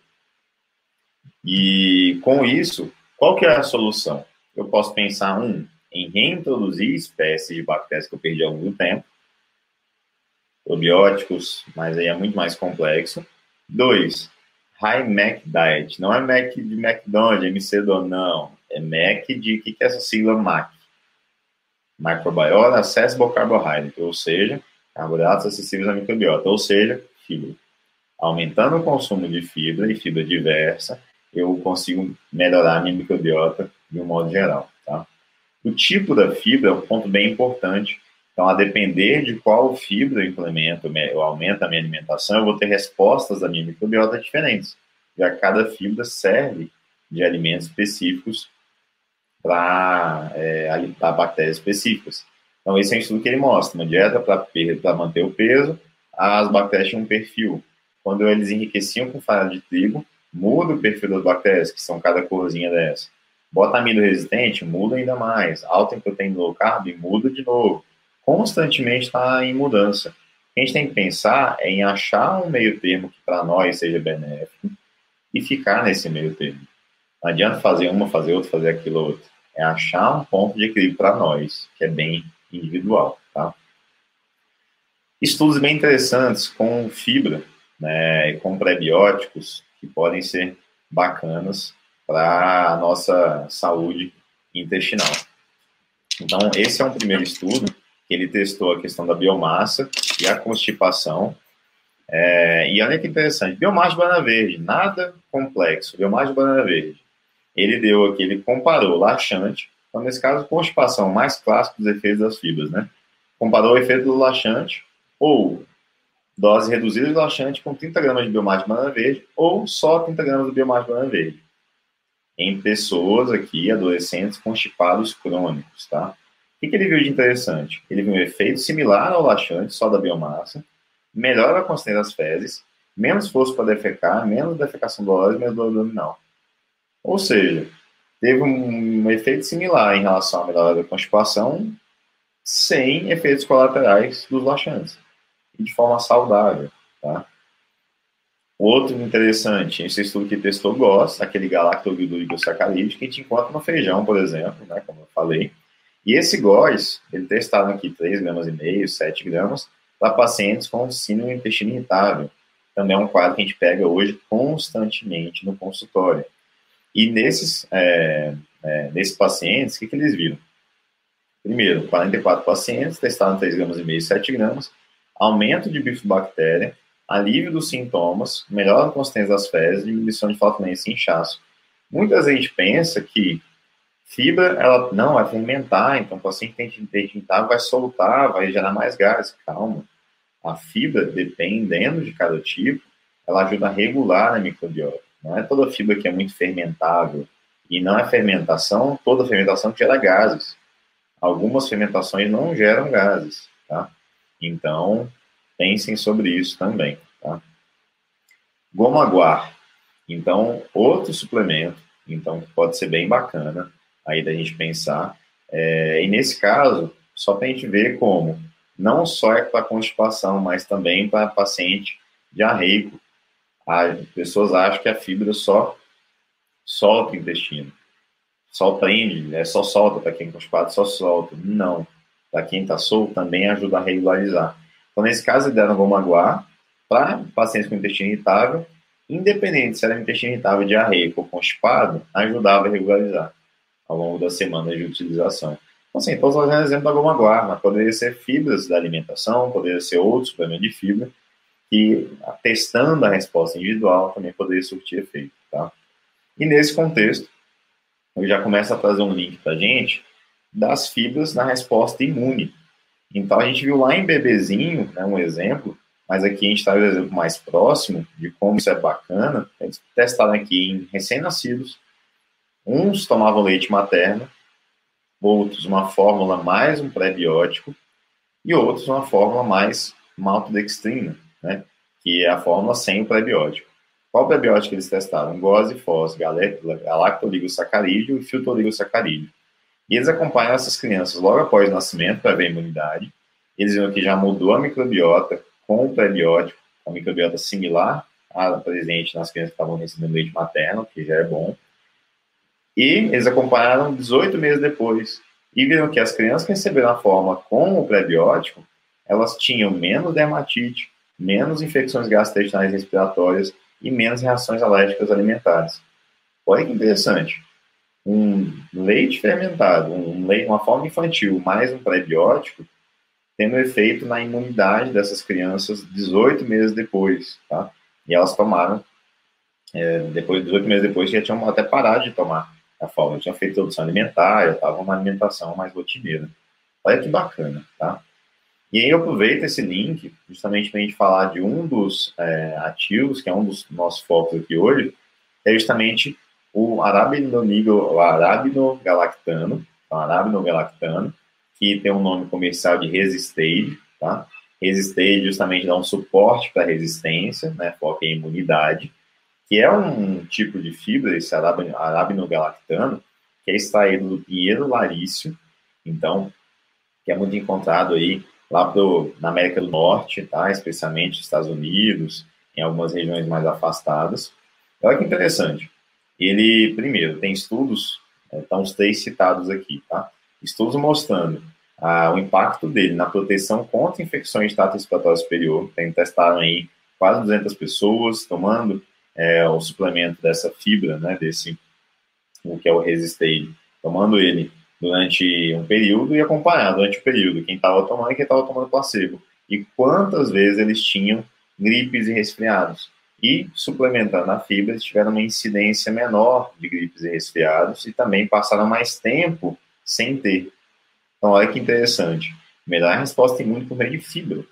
E com isso, qual que é a solução? Eu posso pensar, em reintroduzir espécies de bactérias que eu perdi há algum tempo, probióticos, mas aí é muito mais complexo. 2. High Mac Diet. Não é Mac de McDonald's, MC Dono, não. É Mac de... O que é essa sigla MAC? Microbiota Accessible Carbohydrate, ou seja, carboidratos acessíveis à microbiota, ou seja, fibra. Aumentando o consumo de fibra e fibra diversa, eu consigo melhorar a minha microbiota de um modo geral, tá? O tipo da fibra é um ponto bem importante. Então, a depender de qual fibra eu implemento, eu aumento a minha alimentação, eu vou ter respostas da minha microbiota diferentes. Já cada fibra serve de alimentos específicos para bactérias específicas. Então, esse é um estudo que ele mostra. Uma dieta para manter o peso, as bactérias tinham um perfil. Quando eles enriqueciam com farinha de trigo, muda o perfil das bactérias, que são cada corzinha dessa. Bota amido resistente, muda ainda mais. Alta em proteína low carb, muda de novo. Constantemente está em mudança. O que a gente tem que pensar é em achar um meio termo que para nós seja benéfico e ficar nesse meio termo. Não adianta fazer uma, fazer outra, fazer aquilo ou outro. É achar um ponto de equilíbrio para nós, que é bem individual, tá? Estudos bem interessantes com fibra, né, e com prebióticos que podem ser bacanas para a nossa saúde intestinal. Então, esse é um primeiro estudo que ele testou a questão da biomassa e a constipação. E olha que interessante, biomassa de banana verde, nada complexo, biomassa de banana verde. Ele deu aqui, ele comparou laxante, então nesse caso constipação, mais clássico dos efeitos das fibras, né? Comparou o efeito do laxante ou dose reduzida de laxante com 30 gramas de biomassa de banana verde ou só 30 gramas de biomassa de banana verde. Em pessoas aqui, adolescentes constipados crônicos, tá? O que ele viu de interessante? Ele viu um efeito similar ao laxante, só da biomassa, melhora a consistência das fezes, menos força para defecar, menos defecação dolorosa, menos dor abdominal. Ou seja, teve um efeito similar em relação à melhora da constipação, sem efeitos colaterais dos laxantes, e de forma saudável, tá? Outro interessante, esse estudo que testou GOS, aquele galactoglicosacarídeo que a gente encontra no feijão, por exemplo, né, como eu falei. E esse GOS, ele testaram aqui 3,5 gramas, 7 gramas, para pacientes com síndrome do intestino irritável. Também é um quadro que a gente pega hoje constantemente no consultório. E nesses pacientes, o que eles viram? Primeiro, 44 pacientes testaram 3,5 gramas, 7 gramas, aumento de bifidobactéria, alívio dos sintomas, melhora da consistência das fezes, diminuição de flatulência e inchaço. Muitas vezes a gente pensa que fibra, ela não vai fermentar, então o paciente que tem intestino irritável vai soltar, vai gerar mais gases. Calma. A fibra, dependendo de cada tipo, ela ajuda a regular a microbiota. Não é toda fibra que é muito fermentável. E não é fermentação, toda fermentação que gera gases. Algumas fermentações não geram gases, tá? Então, pensem sobre isso também, tá? Goma guar. Então, outro suplemento, então, que pode ser bem bacana aí da gente pensar, e nesse caso, só para a gente ver como, não só é para constipação, mas também para paciente diarreico. As pessoas acham que a fibra só solta o intestino, só prende, só solta, para quem é constipado só solta. Não, para quem está solto também ajuda a regularizar. Então, nesse caso, deram goma guar para pacientes com intestino irritável, independente se era intestino irritável, diarreico ou constipado, ajudava a regularizar ao longo das semanas de utilização. Então, assim, estou fazendo exemplo da goma guar, mas poderia ser fibras da alimentação, poderia ser outro suplemento de fibra, que testando a resposta individual também poderia surtir efeito, tá? E nesse contexto, eu já começo a trazer um link pra gente das fibras na resposta imune. Então, a gente viu lá em bebezinho, né, um exemplo, mas aqui a gente traz o exemplo mais próximo de como isso é bacana. Eles testaram aqui em recém-nascidos. Uns tomavam leite materno, outros uma fórmula mais um prebiótico e outros uma fórmula mais maltodextrina, né? Que é a fórmula sem o prebiótico. Qual prebiótico eles testaram? GOS e FOS, galactoglicosacarídeo e filtroligosacarídeo. E eles acompanham essas crianças logo após o nascimento para ver a imunidade. Eles viram que já mudou a microbiota com o prebiótico, a microbiota similar à presente nas crianças que estavam recebendo leite materno, que já é bom. E eles acompanharam 18 meses depois e viram que as crianças que receberam a fórmula com o prebiótico, elas tinham menos dermatite, menos infecções gastrointestinais e respiratórias e menos reações alérgicas alimentares. Olha que interessante. Um leite fermentado, uma forma infantil, mais um prebiótico, tendo efeito na imunidade dessas crianças 18 meses depois, tá? E elas tomaram, depois, 18 meses depois, já tinham até parado de tomar a fórmula, tinham feito redução alimentar, já estava uma alimentação mais rotineira. Olha que bacana, tá? E aí eu aproveito esse link, justamente para a gente falar de um dos ativos, que é um dos nossos focos aqui hoje, é justamente o arábinogalactano, que tem um nome comercial de ResistAid, tá? ResistAid justamente dá um suporte para resistência, né? Foca em imunidade, que é um tipo de fibra, esse arábinogalactano, que é extraído do Pinheiro Larício, então, que é muito encontrado aí lá na América do Norte, tá? Especialmente nos Estados Unidos, em algumas regiões mais afastadas. Olha que interessante. Ele, primeiro, tem estudos, estão os três citados aqui, tá? Estudos mostrando o impacto dele na proteção contra infecções de trato respiratório superior. Testaram aí quase 200 pessoas tomando o suplemento dessa fibra, né? O que é o ResistAid, tomando ele durante um período e acompanhar durante o período quem estava tomando e quem estava tomando placebo. E quantas vezes eles tinham gripes e resfriados. E, suplementando a fibra, eles tiveram uma incidência menor de gripes e resfriados e também passaram mais tempo sem ter. Então, olha que interessante. Melhorar a resposta imune por meio de fibra.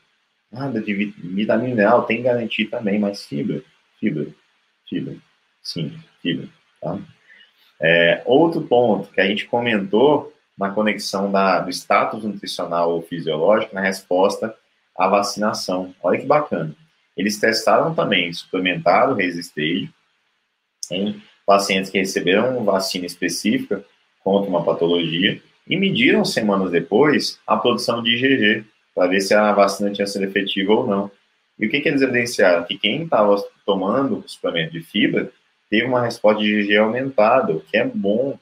Nada de vitamina mineral, tem que garantir também, mas fibra. Tá? Outro ponto que a gente comentou na conexão do status nutricional ou fisiológico na resposta à vacinação. Olha que bacana. Eles testaram também, suplementaram o ResistAid em pacientes que receberam vacina específica contra uma patologia e mediram semanas depois a produção de IgG para ver se a vacina tinha sido efetiva ou não. E o que eles evidenciaram? Que quem estava tomando o suplemento de fibra teve uma resposta de IgG aumentada, o que é bom.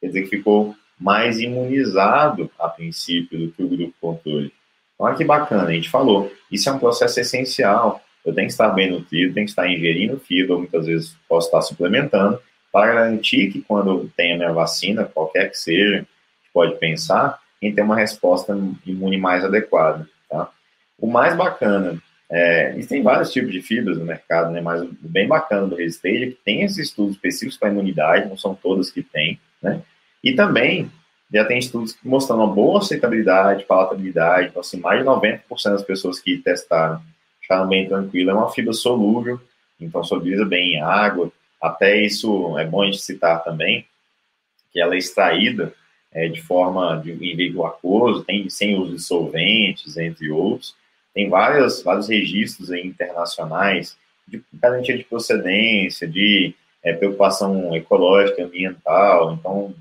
Quer dizer que ficou mais imunizado a princípio do que o grupo controle. Olha que bacana, a gente falou. Isso é um processo essencial. Eu tenho que estar bem nutrido, tenho que estar ingerindo fibra, ou muitas vezes posso estar suplementando, para garantir que quando eu tenho a minha vacina, qualquer que seja, pode pensar em ter uma resposta imune mais adequada, tá? O mais bacana, existem vários tipos de fibras no mercado, né? Mas o bem bacana do ResistAid é que tem esses estudos específicos para imunidade, não são todas que tem, né? E também já tem estudos mostrando uma boa aceitabilidade, palatabilidade, então assim, mais de 90% das pessoas que testaram acharam bem tranquilo. É uma fibra solúvel, então solubiliza bem em água. Até isso é bom a gente citar também, que ela é extraída de forma em veículo aquoso, sem uso de solventes, entre outros. Tem vários registros aí internacionais de garantia de procedência, de preocupação ecológica, ambiental. Então,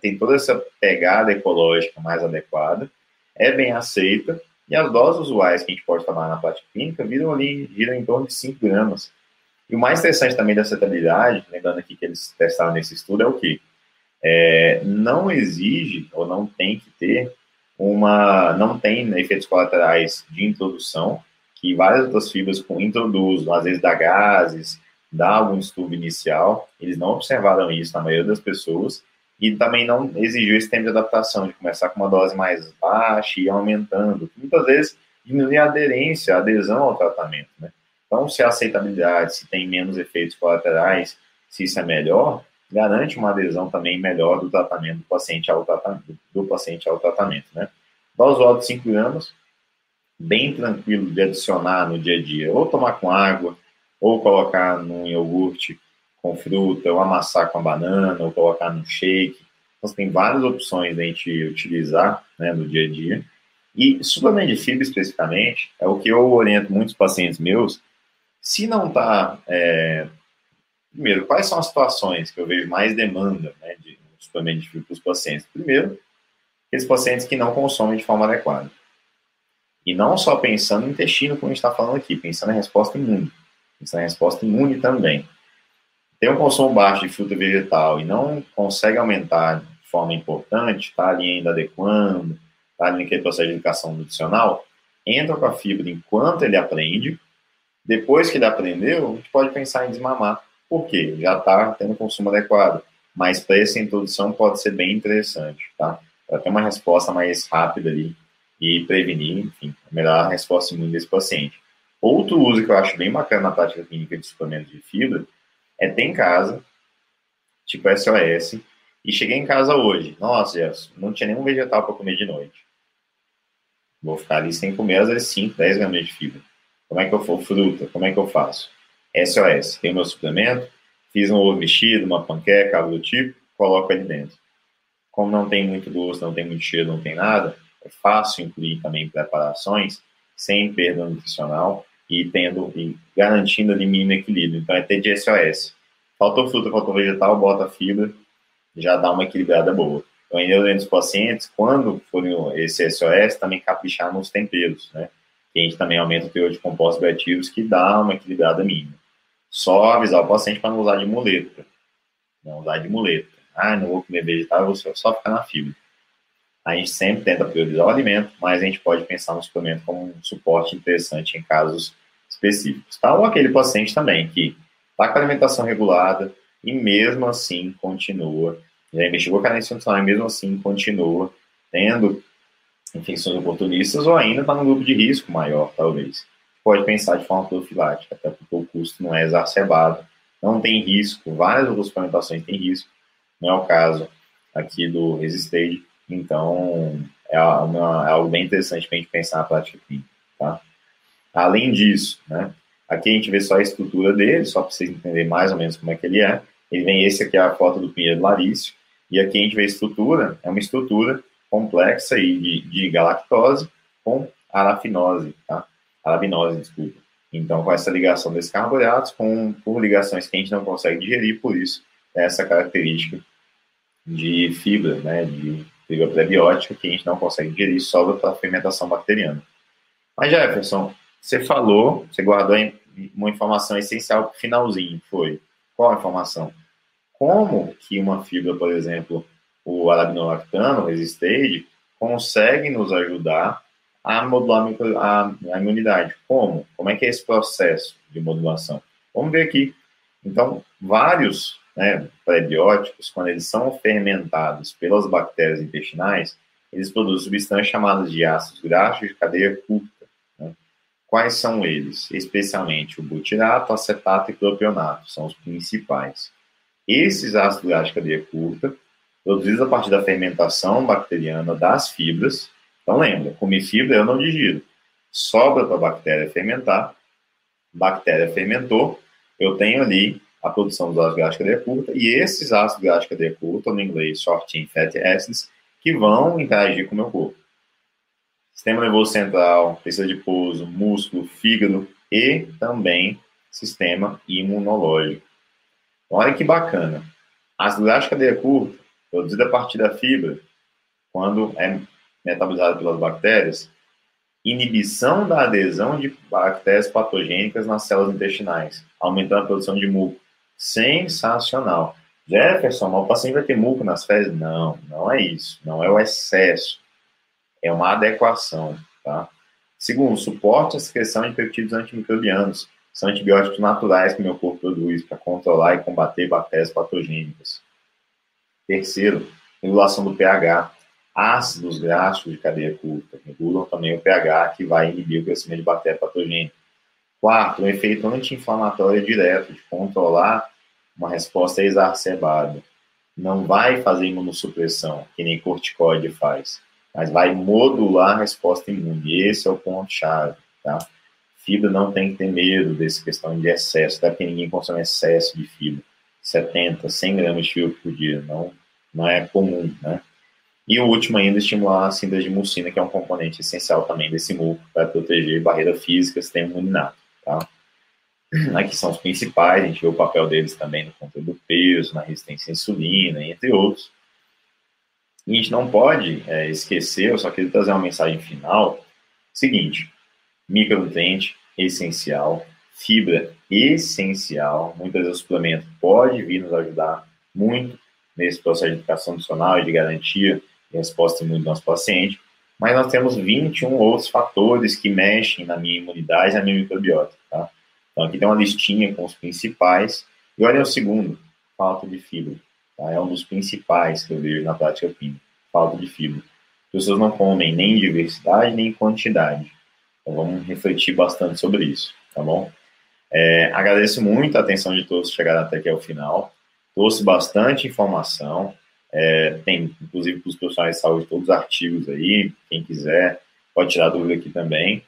tem toda essa pegada ecológica mais adequada, é bem aceita, e as doses usuais que a gente pode tomar na prática clínica giram em torno de 5 gramas. E o mais interessante também da aceitabilidade, lembrando aqui que eles testaram nesse estudo, é o quê? Não exige, ou não tem que ter, não tem efeitos colaterais de introdução, que várias outras fibras introduzem, às vezes dá gases, dá algum distúrbio inicial, eles não observaram isso na maioria das pessoas, e também não exigiu esse tempo de adaptação, de começar com uma dose mais baixa e ir aumentando. Muitas vezes diminui a aderência, a adesão ao tratamento, né? Então, se a aceitabilidade, se tem menos efeitos colaterais, se isso é melhor, garante uma adesão também melhor do tratamento do paciente ao tratamento, né? Dose oral de 5 gramas, bem tranquilo de adicionar no dia a dia, ou tomar com água, ou colocar num iogurte com fruta, ou amassar com a banana, ou colocar num shake. Então, tem várias opções de a gente utilizar, né, no dia a dia. E suplemento de fibra, especificamente, é o que eu oriento muitos pacientes meus. Se não está... Primeiro, quais são as situações que eu vejo mais demanda, né, de suplemento de fibra para os pacientes? Primeiro, aqueles pacientes que não consomem de forma adequada. E não só pensando no intestino, como a gente está falando aqui, pensando na resposta imune. Pensando na resposta imune também. Tem um consumo baixo de fruta vegetal e não consegue aumentar de forma importante, está ali ainda adequando, está ali naquele processo de educação nutricional, entra com a fibra enquanto ele aprende. Depois que ele aprendeu, a gente pode pensar em desmamar. Por quê? Já está tendo consumo adequado. Mas para essa introdução pode ser bem interessante, tá? Para ter uma resposta mais rápida ali e prevenir, enfim, melhorar a resposta imune desse paciente. Outro uso que eu acho bem bacana na prática clínica de suplemento de fibra é ter em casa, tipo SOS, e cheguei em casa hoje. Nossa, Jefferson, não tinha nenhum vegetal para comer de noite. Vou ficar ali sem comer, às vezes 5, 10 gramas de fibra. Como é que eu for fruta? Como é que eu faço? SOS, tem o meu suplemento, fiz um ovo mexido, uma panqueca, algo do tipo, coloco ali dentro. Como não tem muito gosto, não tem muito cheiro, não tem nada, é fácil incluir também preparações sem perda nutricional e tendo e garantindo ali mínimo equilíbrio. Então é ter de SOS. Faltou fruta, faltou vegetal, bota fibra, já dá uma equilibrada boa. Então, ainda dentro dos pacientes, quando forem esse SOS, também caprichar nos temperos, né? Que a gente também aumenta o teor de compostos bioativos, que dá uma equilibrada mínima. Só avisar o paciente para não usar de muleta. Não usar de muleta. Ah, não vou comer vegetal, vou só ficar na fibra. A gente sempre tenta priorizar o alimento, mas a gente pode pensar no suplemento como um suporte interessante em casos específicos. Tá? Ou aquele paciente também que está com a alimentação regulada e mesmo assim continua, já investigou carência nutricional e mesmo assim continua tendo infecções oportunistas ou ainda está num grupo de risco maior, talvez. Pode pensar de forma profilática, até porque o custo não é exacerbado, não tem risco, várias outras suplementações têm risco, não é o caso aqui do ResistAid, então é algo bem interessante para a gente pensar na prática clínica, tá? Além disso, né, aqui a gente vê só a estrutura dele, só para vocês entenderem mais ou menos como é que ele é. Ele vem, esse aqui é a foto do Pinheiro Larício, e aqui a gente vê a estrutura, é uma estrutura complexa aí de galactose com arafinose, tá? Arabinose, desculpa. Então, com essa ligação desses carboidratos, por ligações que a gente não consegue digerir, por isso, essa característica de fibra, né? De fibra prebiótica, que a gente não consegue digerir, sobra para a fermentação bacteriana. Mas, Jefferson, você falou, você guardou uma informação essencial para o finalzinho, foi? Qual a informação? Como que uma fibra, por exemplo, o arabinolactano, o ResistAid, consegue nos ajudar a modular a imunidade? Como? Como é que é esse processo de modulação? Vamos ver aqui. Então, vários, né, prebióticos, quando eles são fermentados pelas bactérias intestinais, eles produzem substâncias chamadas de ácidos graxos de cadeia curta, né? Quais são eles? Especialmente o butirato, acetato e propionato, são os principais. Esses ácidos graxos de cadeia curta, produzidos a partir da fermentação bacteriana das fibras. Então lembra, comi fibra eu não digiro. Sobra para a bactéria fermentar. Bactéria fermentou, eu tenho ali a produção dos ácidos graxos de cadeia curta e esses ácidos graxos de cadeia curta, no inglês short chain fatty acids, que vão interagir com o meu corpo. Sistema nervoso central, tecido adiposo, músculo, fígado e também sistema imunológico. Então, olha que bacana. Ácido graxo de cadeia curta, produzido a partir da fibra, quando é metabolizado pelas bactérias, inibição da adesão de bactérias patogênicas nas células intestinais, aumentando a produção de muco. Sensacional. Jefferson, mas o paciente vai ter muco nas fezes? Não, não é isso. Não é o excesso. É uma adequação, tá? Segundo, suporte à secreção de peptídeos antimicrobianos. São antibióticos naturais que o meu corpo produz para controlar e combater bactérias patogênicas. Terceiro, regulação do pH. Ácidos graxos de cadeia curta regulam também o pH, que vai inibir o crescimento de bactéria patogênica. Quarto, um efeito anti-inflamatório direto, de controlar uma resposta exacerbada. Não vai fazer imunossupressão, que nem corticoide faz, mas vai modular a resposta imune. Esse é o ponto-chave, tá? Fibra não tem que ter medo dessa questão de excesso, até porque ninguém consome excesso de fibra. 70, 100 gramas de fibra por dia, não é comum, né? E o último ainda, estimular a síntese de mucina, que é um componente essencial também desse muco, para proteger barreira física, sistema imuninato, tá? Aqui são os principais, a gente vê o papel deles também no controle do peso, na resistência à insulina, entre outros. E a gente não pode esquecer, eu só queria trazer uma mensagem final, seguinte, micronutriente essencial, fibra essencial, muitas vezes o suplemento pode vir nos ajudar muito nesse processo de educação nutricional e de garantia de resposta imune do nosso paciente, mas nós temos 21 outros fatores que mexem na minha imunidade e na minha microbiota, tá? Então, aqui tem uma listinha com os principais. E olha o segundo, falta de fibra. Tá? É um dos principais que eu vejo na prática clínica, falta de fibra. As pessoas não comem nem em diversidade, nem em quantidade. Então, vamos refletir bastante sobre isso, tá bom? Agradeço muito a atenção de todos que chegaram até aqui ao final. Trouxe bastante informação. Tem, inclusive, para os profissionais de saúde, todos os artigos aí. Quem quiser, pode tirar dúvida aqui também.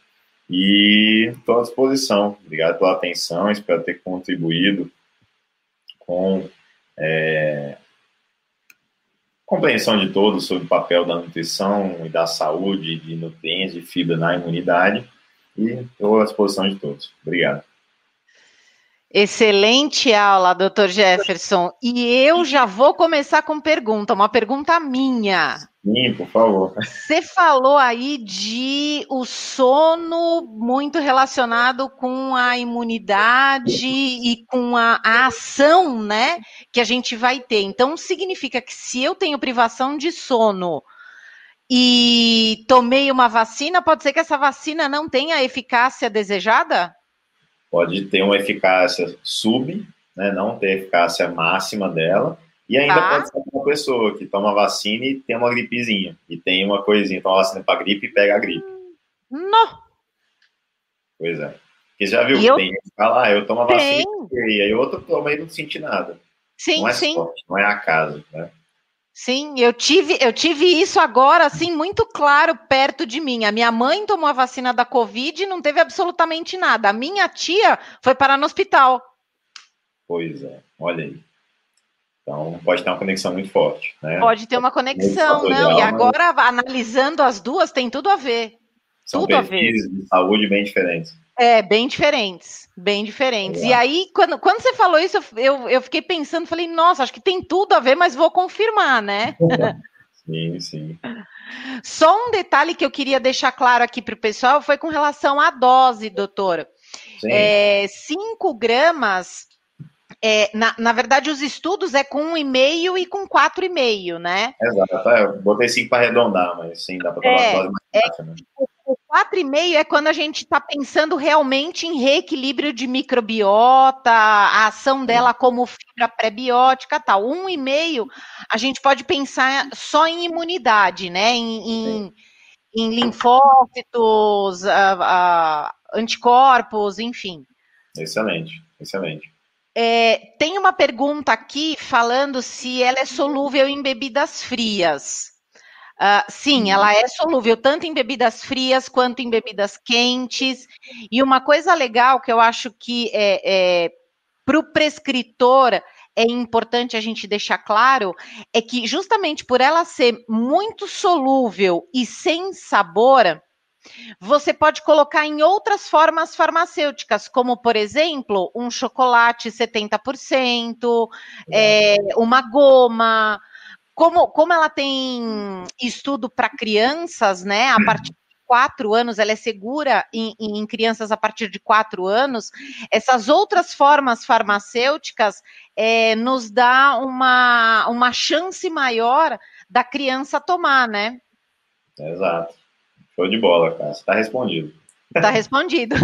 E estou à disposição. Obrigado pela atenção. Espero ter contribuído com compreensão de todos sobre o papel da nutrição e da saúde, de nutrientes, de fibra na imunidade. E estou à disposição de todos. Obrigado. Excelente aula, doutor Jefferson. E eu já vou começar com pergunta, uma pergunta minha. Sim, por favor. Você falou aí de o sono muito relacionado com a imunidade e com a ação, né, que a gente vai ter. Então, significa que se eu tenho privação de sono e tomei uma vacina, pode ser que essa vacina não tenha a eficácia desejada? Pode ter uma eficácia sub, né, não ter eficácia máxima dela, e ainda pode ser uma pessoa que toma vacina e tem uma gripezinha, e tem uma coisinha, toma vacina para gripe e pega a gripe. Não. Pois é. Porque já viu, tem gente que fala, eu tomo a vacina e aí outro toma e não senti nada. Sim, não é sim. Sorte, não é acaso, né? Sim, eu tive isso agora, assim, muito claro perto de mim. A minha mãe tomou a vacina da Covid e não teve absolutamente nada. A minha tia foi parar no hospital. Pois é, olha aí. Então, pode ter uma conexão muito forte, né? Pode ter uma conexão, não. E agora, analisando as duas, tem tudo a ver. São perfis de saúde bem diferentes. Bem diferentes. É. E aí, quando você falou isso, eu fiquei pensando, falei, nossa, acho que tem tudo a ver, mas vou confirmar, né? Sim, sim. Só um detalhe que eu queria deixar claro aqui para o pessoal foi com relação à dose, doutor. 5 gramas, na verdade, os estudos com 1,5 e com 4,5, né? Exato, eu botei 5 para arredondar, mas sim, dá para tomar a dose mais baixa, né? 4,5 é quando a gente está pensando realmente em reequilíbrio de microbiota, a ação dela como fibra pré-biótica e tal. 1,5 a gente pode pensar só em imunidade, né? Em linfócitos, anticorpos, enfim. Excelente. Tem uma pergunta aqui falando se ela é solúvel em bebidas frias. Sim, ela é solúvel tanto em bebidas frias quanto em bebidas quentes. E uma coisa legal que eu acho que para o prescritor é importante a gente deixar claro é que justamente por ela ser muito solúvel e sem sabor, você pode colocar em outras formas farmacêuticas, como, por exemplo, um chocolate 70%, uma goma... Como ela tem estudo para crianças, né, a partir de 4 anos, ela é segura em crianças a partir de 4 anos, essas outras formas farmacêuticas nos dá uma chance maior da criança tomar, né? Exato. Show de bola, cara. Você está respondido. Está respondido.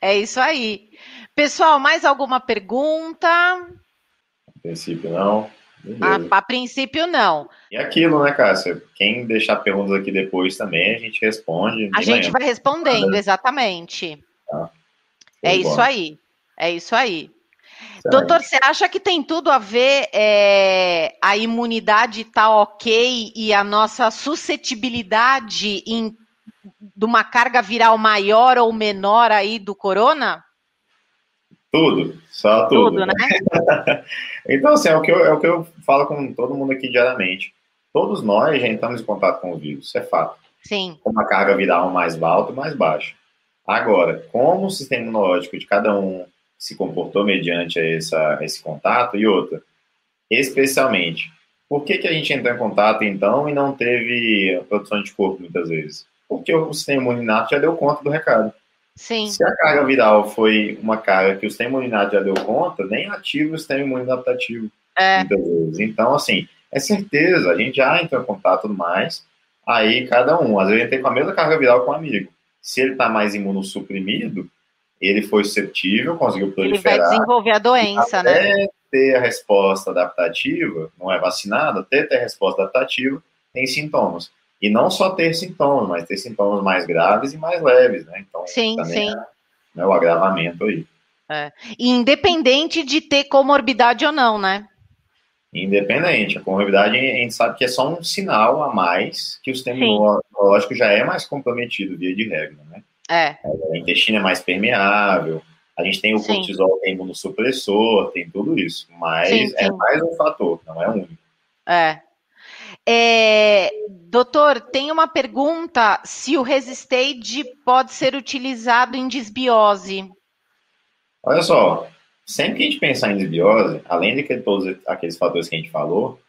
É isso aí. Pessoal, mais alguma pergunta? A princípio, não. A princípio, não. E aquilo, né, Cássia? Quem deixar perguntas aqui depois também, a gente responde. A gente vai respondendo, exatamente. Tá. É isso aí. Doutor, você acha que tem tudo a ver a imunidade tá ok e a nossa suscetibilidade de uma carga viral maior ou menor aí do corona? Tudo, né? Então, assim, é o que eu falo com todo mundo aqui diariamente. Todos nós já entramos em contato com o vírus, isso é fato. Sim. Com uma carga viral mais alta e mais baixa. Agora, como o sistema imunológico de cada um se comportou mediante esse contato, e outra, especialmente, por que a gente entrou em contato, então, e não teve produção de anticorpo, muitas vezes? Porque o sistema imuninato já deu conta do recado. Sim. Se a carga viral foi uma carga que o sistema imunitário já deu conta, nem ativa o sistema imunitário adaptativo. Então, assim, é certeza, a gente já entra em contato mais, Aí cada um, às vezes ele tem com a mesma carga viral com um amigo. Se ele está mais imunossuprimido, ele foi susceptível, conseguiu proliferar. Ele vai desenvolver a doença, até, né? Ter a resposta adaptativa, não é vacinado, até ter a resposta adaptativa, tem sintomas. E não só ter sintomas, mas ter sintomas mais graves e mais leves, né? Então, sim, também sim. É, né, o agravamento aí. É. Independente de ter comorbidade ou não, né? Independente. A comorbidade, a gente sabe que é só um sinal a mais que o sistema imunológico já é mais comprometido, via de regra, né? É. O intestino é mais permeável, a gente tem o cortisol, tem imunossupressor, tem tudo isso, mas sim. É mais um fator, não é único. É. Doutor, tem uma pergunta se o ResistAid pode ser utilizado em desbiose. Olha só, sempre que a gente pensar em desbiose, além de que todos aqueles fatores que a gente falou,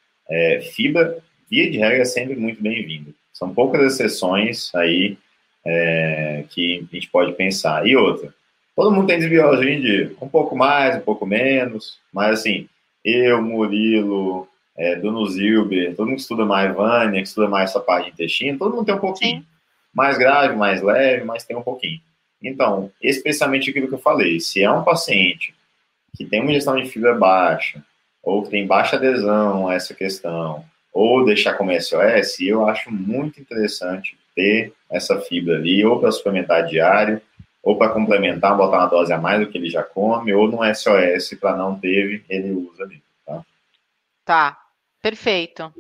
fibra, via de regra, é sempre muito bem-vinda. São poucas exceções aí que a gente pode pensar. E outra, todo mundo tem desbiose hoje em dia, um pouco mais, um pouco menos, mas assim, eu, Murilo, Dono Zilber, todo mundo que estuda mais Vânia, que estuda mais essa parte de intestino, todo mundo tem um pouquinho. Sim. Mais grave, mais leve, mas tem um pouquinho. Então, especialmente aquilo que eu falei, se é um paciente que tem uma ingestão de fibra baixa, ou que tem baixa adesão a essa questão, ou deixar como SOS, eu acho muito interessante ter essa fibra ali, ou para suplementar diário, ou para complementar, botar uma dose a mais do que ele já come, ou no SOS, para não ter, ele usa ali. Tá, perfeito.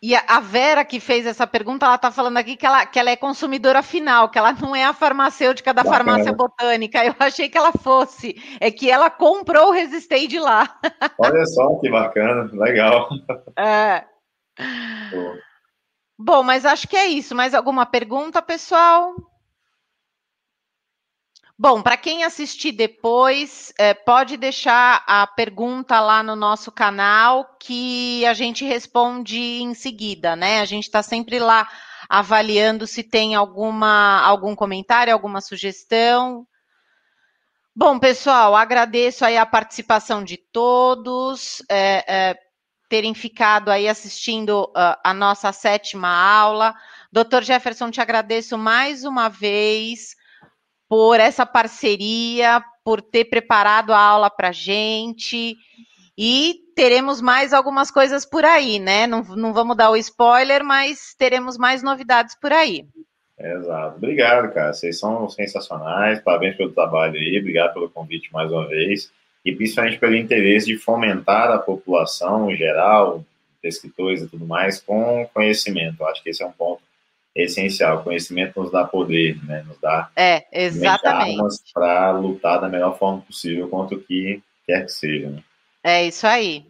E a Vera que fez essa pergunta, ela tá falando aqui que ela é consumidora final, que ela não é a farmacêutica da farmácia botânica. Eu achei que ela fosse. É que ela comprou o ResistAid lá. Olha só que bacana, legal. Bom, mas acho que é isso. Mais alguma pergunta, pessoal? Bom, para quem assistir depois, pode deixar a pergunta lá no nosso canal que a gente responde em seguida, né? A gente está sempre lá avaliando se tem algum comentário, alguma sugestão. Bom, pessoal, agradeço aí a participação de todos, terem ficado aí assistindo a nossa 7ª aula. Dr. Jefferson, te agradeço mais uma vez por essa parceria, por ter preparado a aula para a gente, e teremos mais algumas coisas por aí, né? Não vamos dar o spoiler, mas teremos mais novidades por aí. Exato. Obrigado, cara. Vocês são sensacionais, parabéns pelo trabalho aí, obrigado pelo convite mais uma vez, e principalmente pelo interesse de fomentar a população em geral, pesquisadores e tudo mais, com conhecimento. Acho que esse é um ponto essencial. O conhecimento nos dá poder, né? Nos dá armas para lutar da melhor forma possível contra o que quer que seja. Né? É isso aí.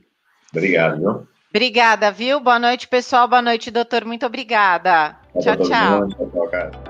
Obrigado, viu? Obrigada, viu? Boa noite, pessoal. Boa noite, doutor. Muito obrigada. Tchau, tchau.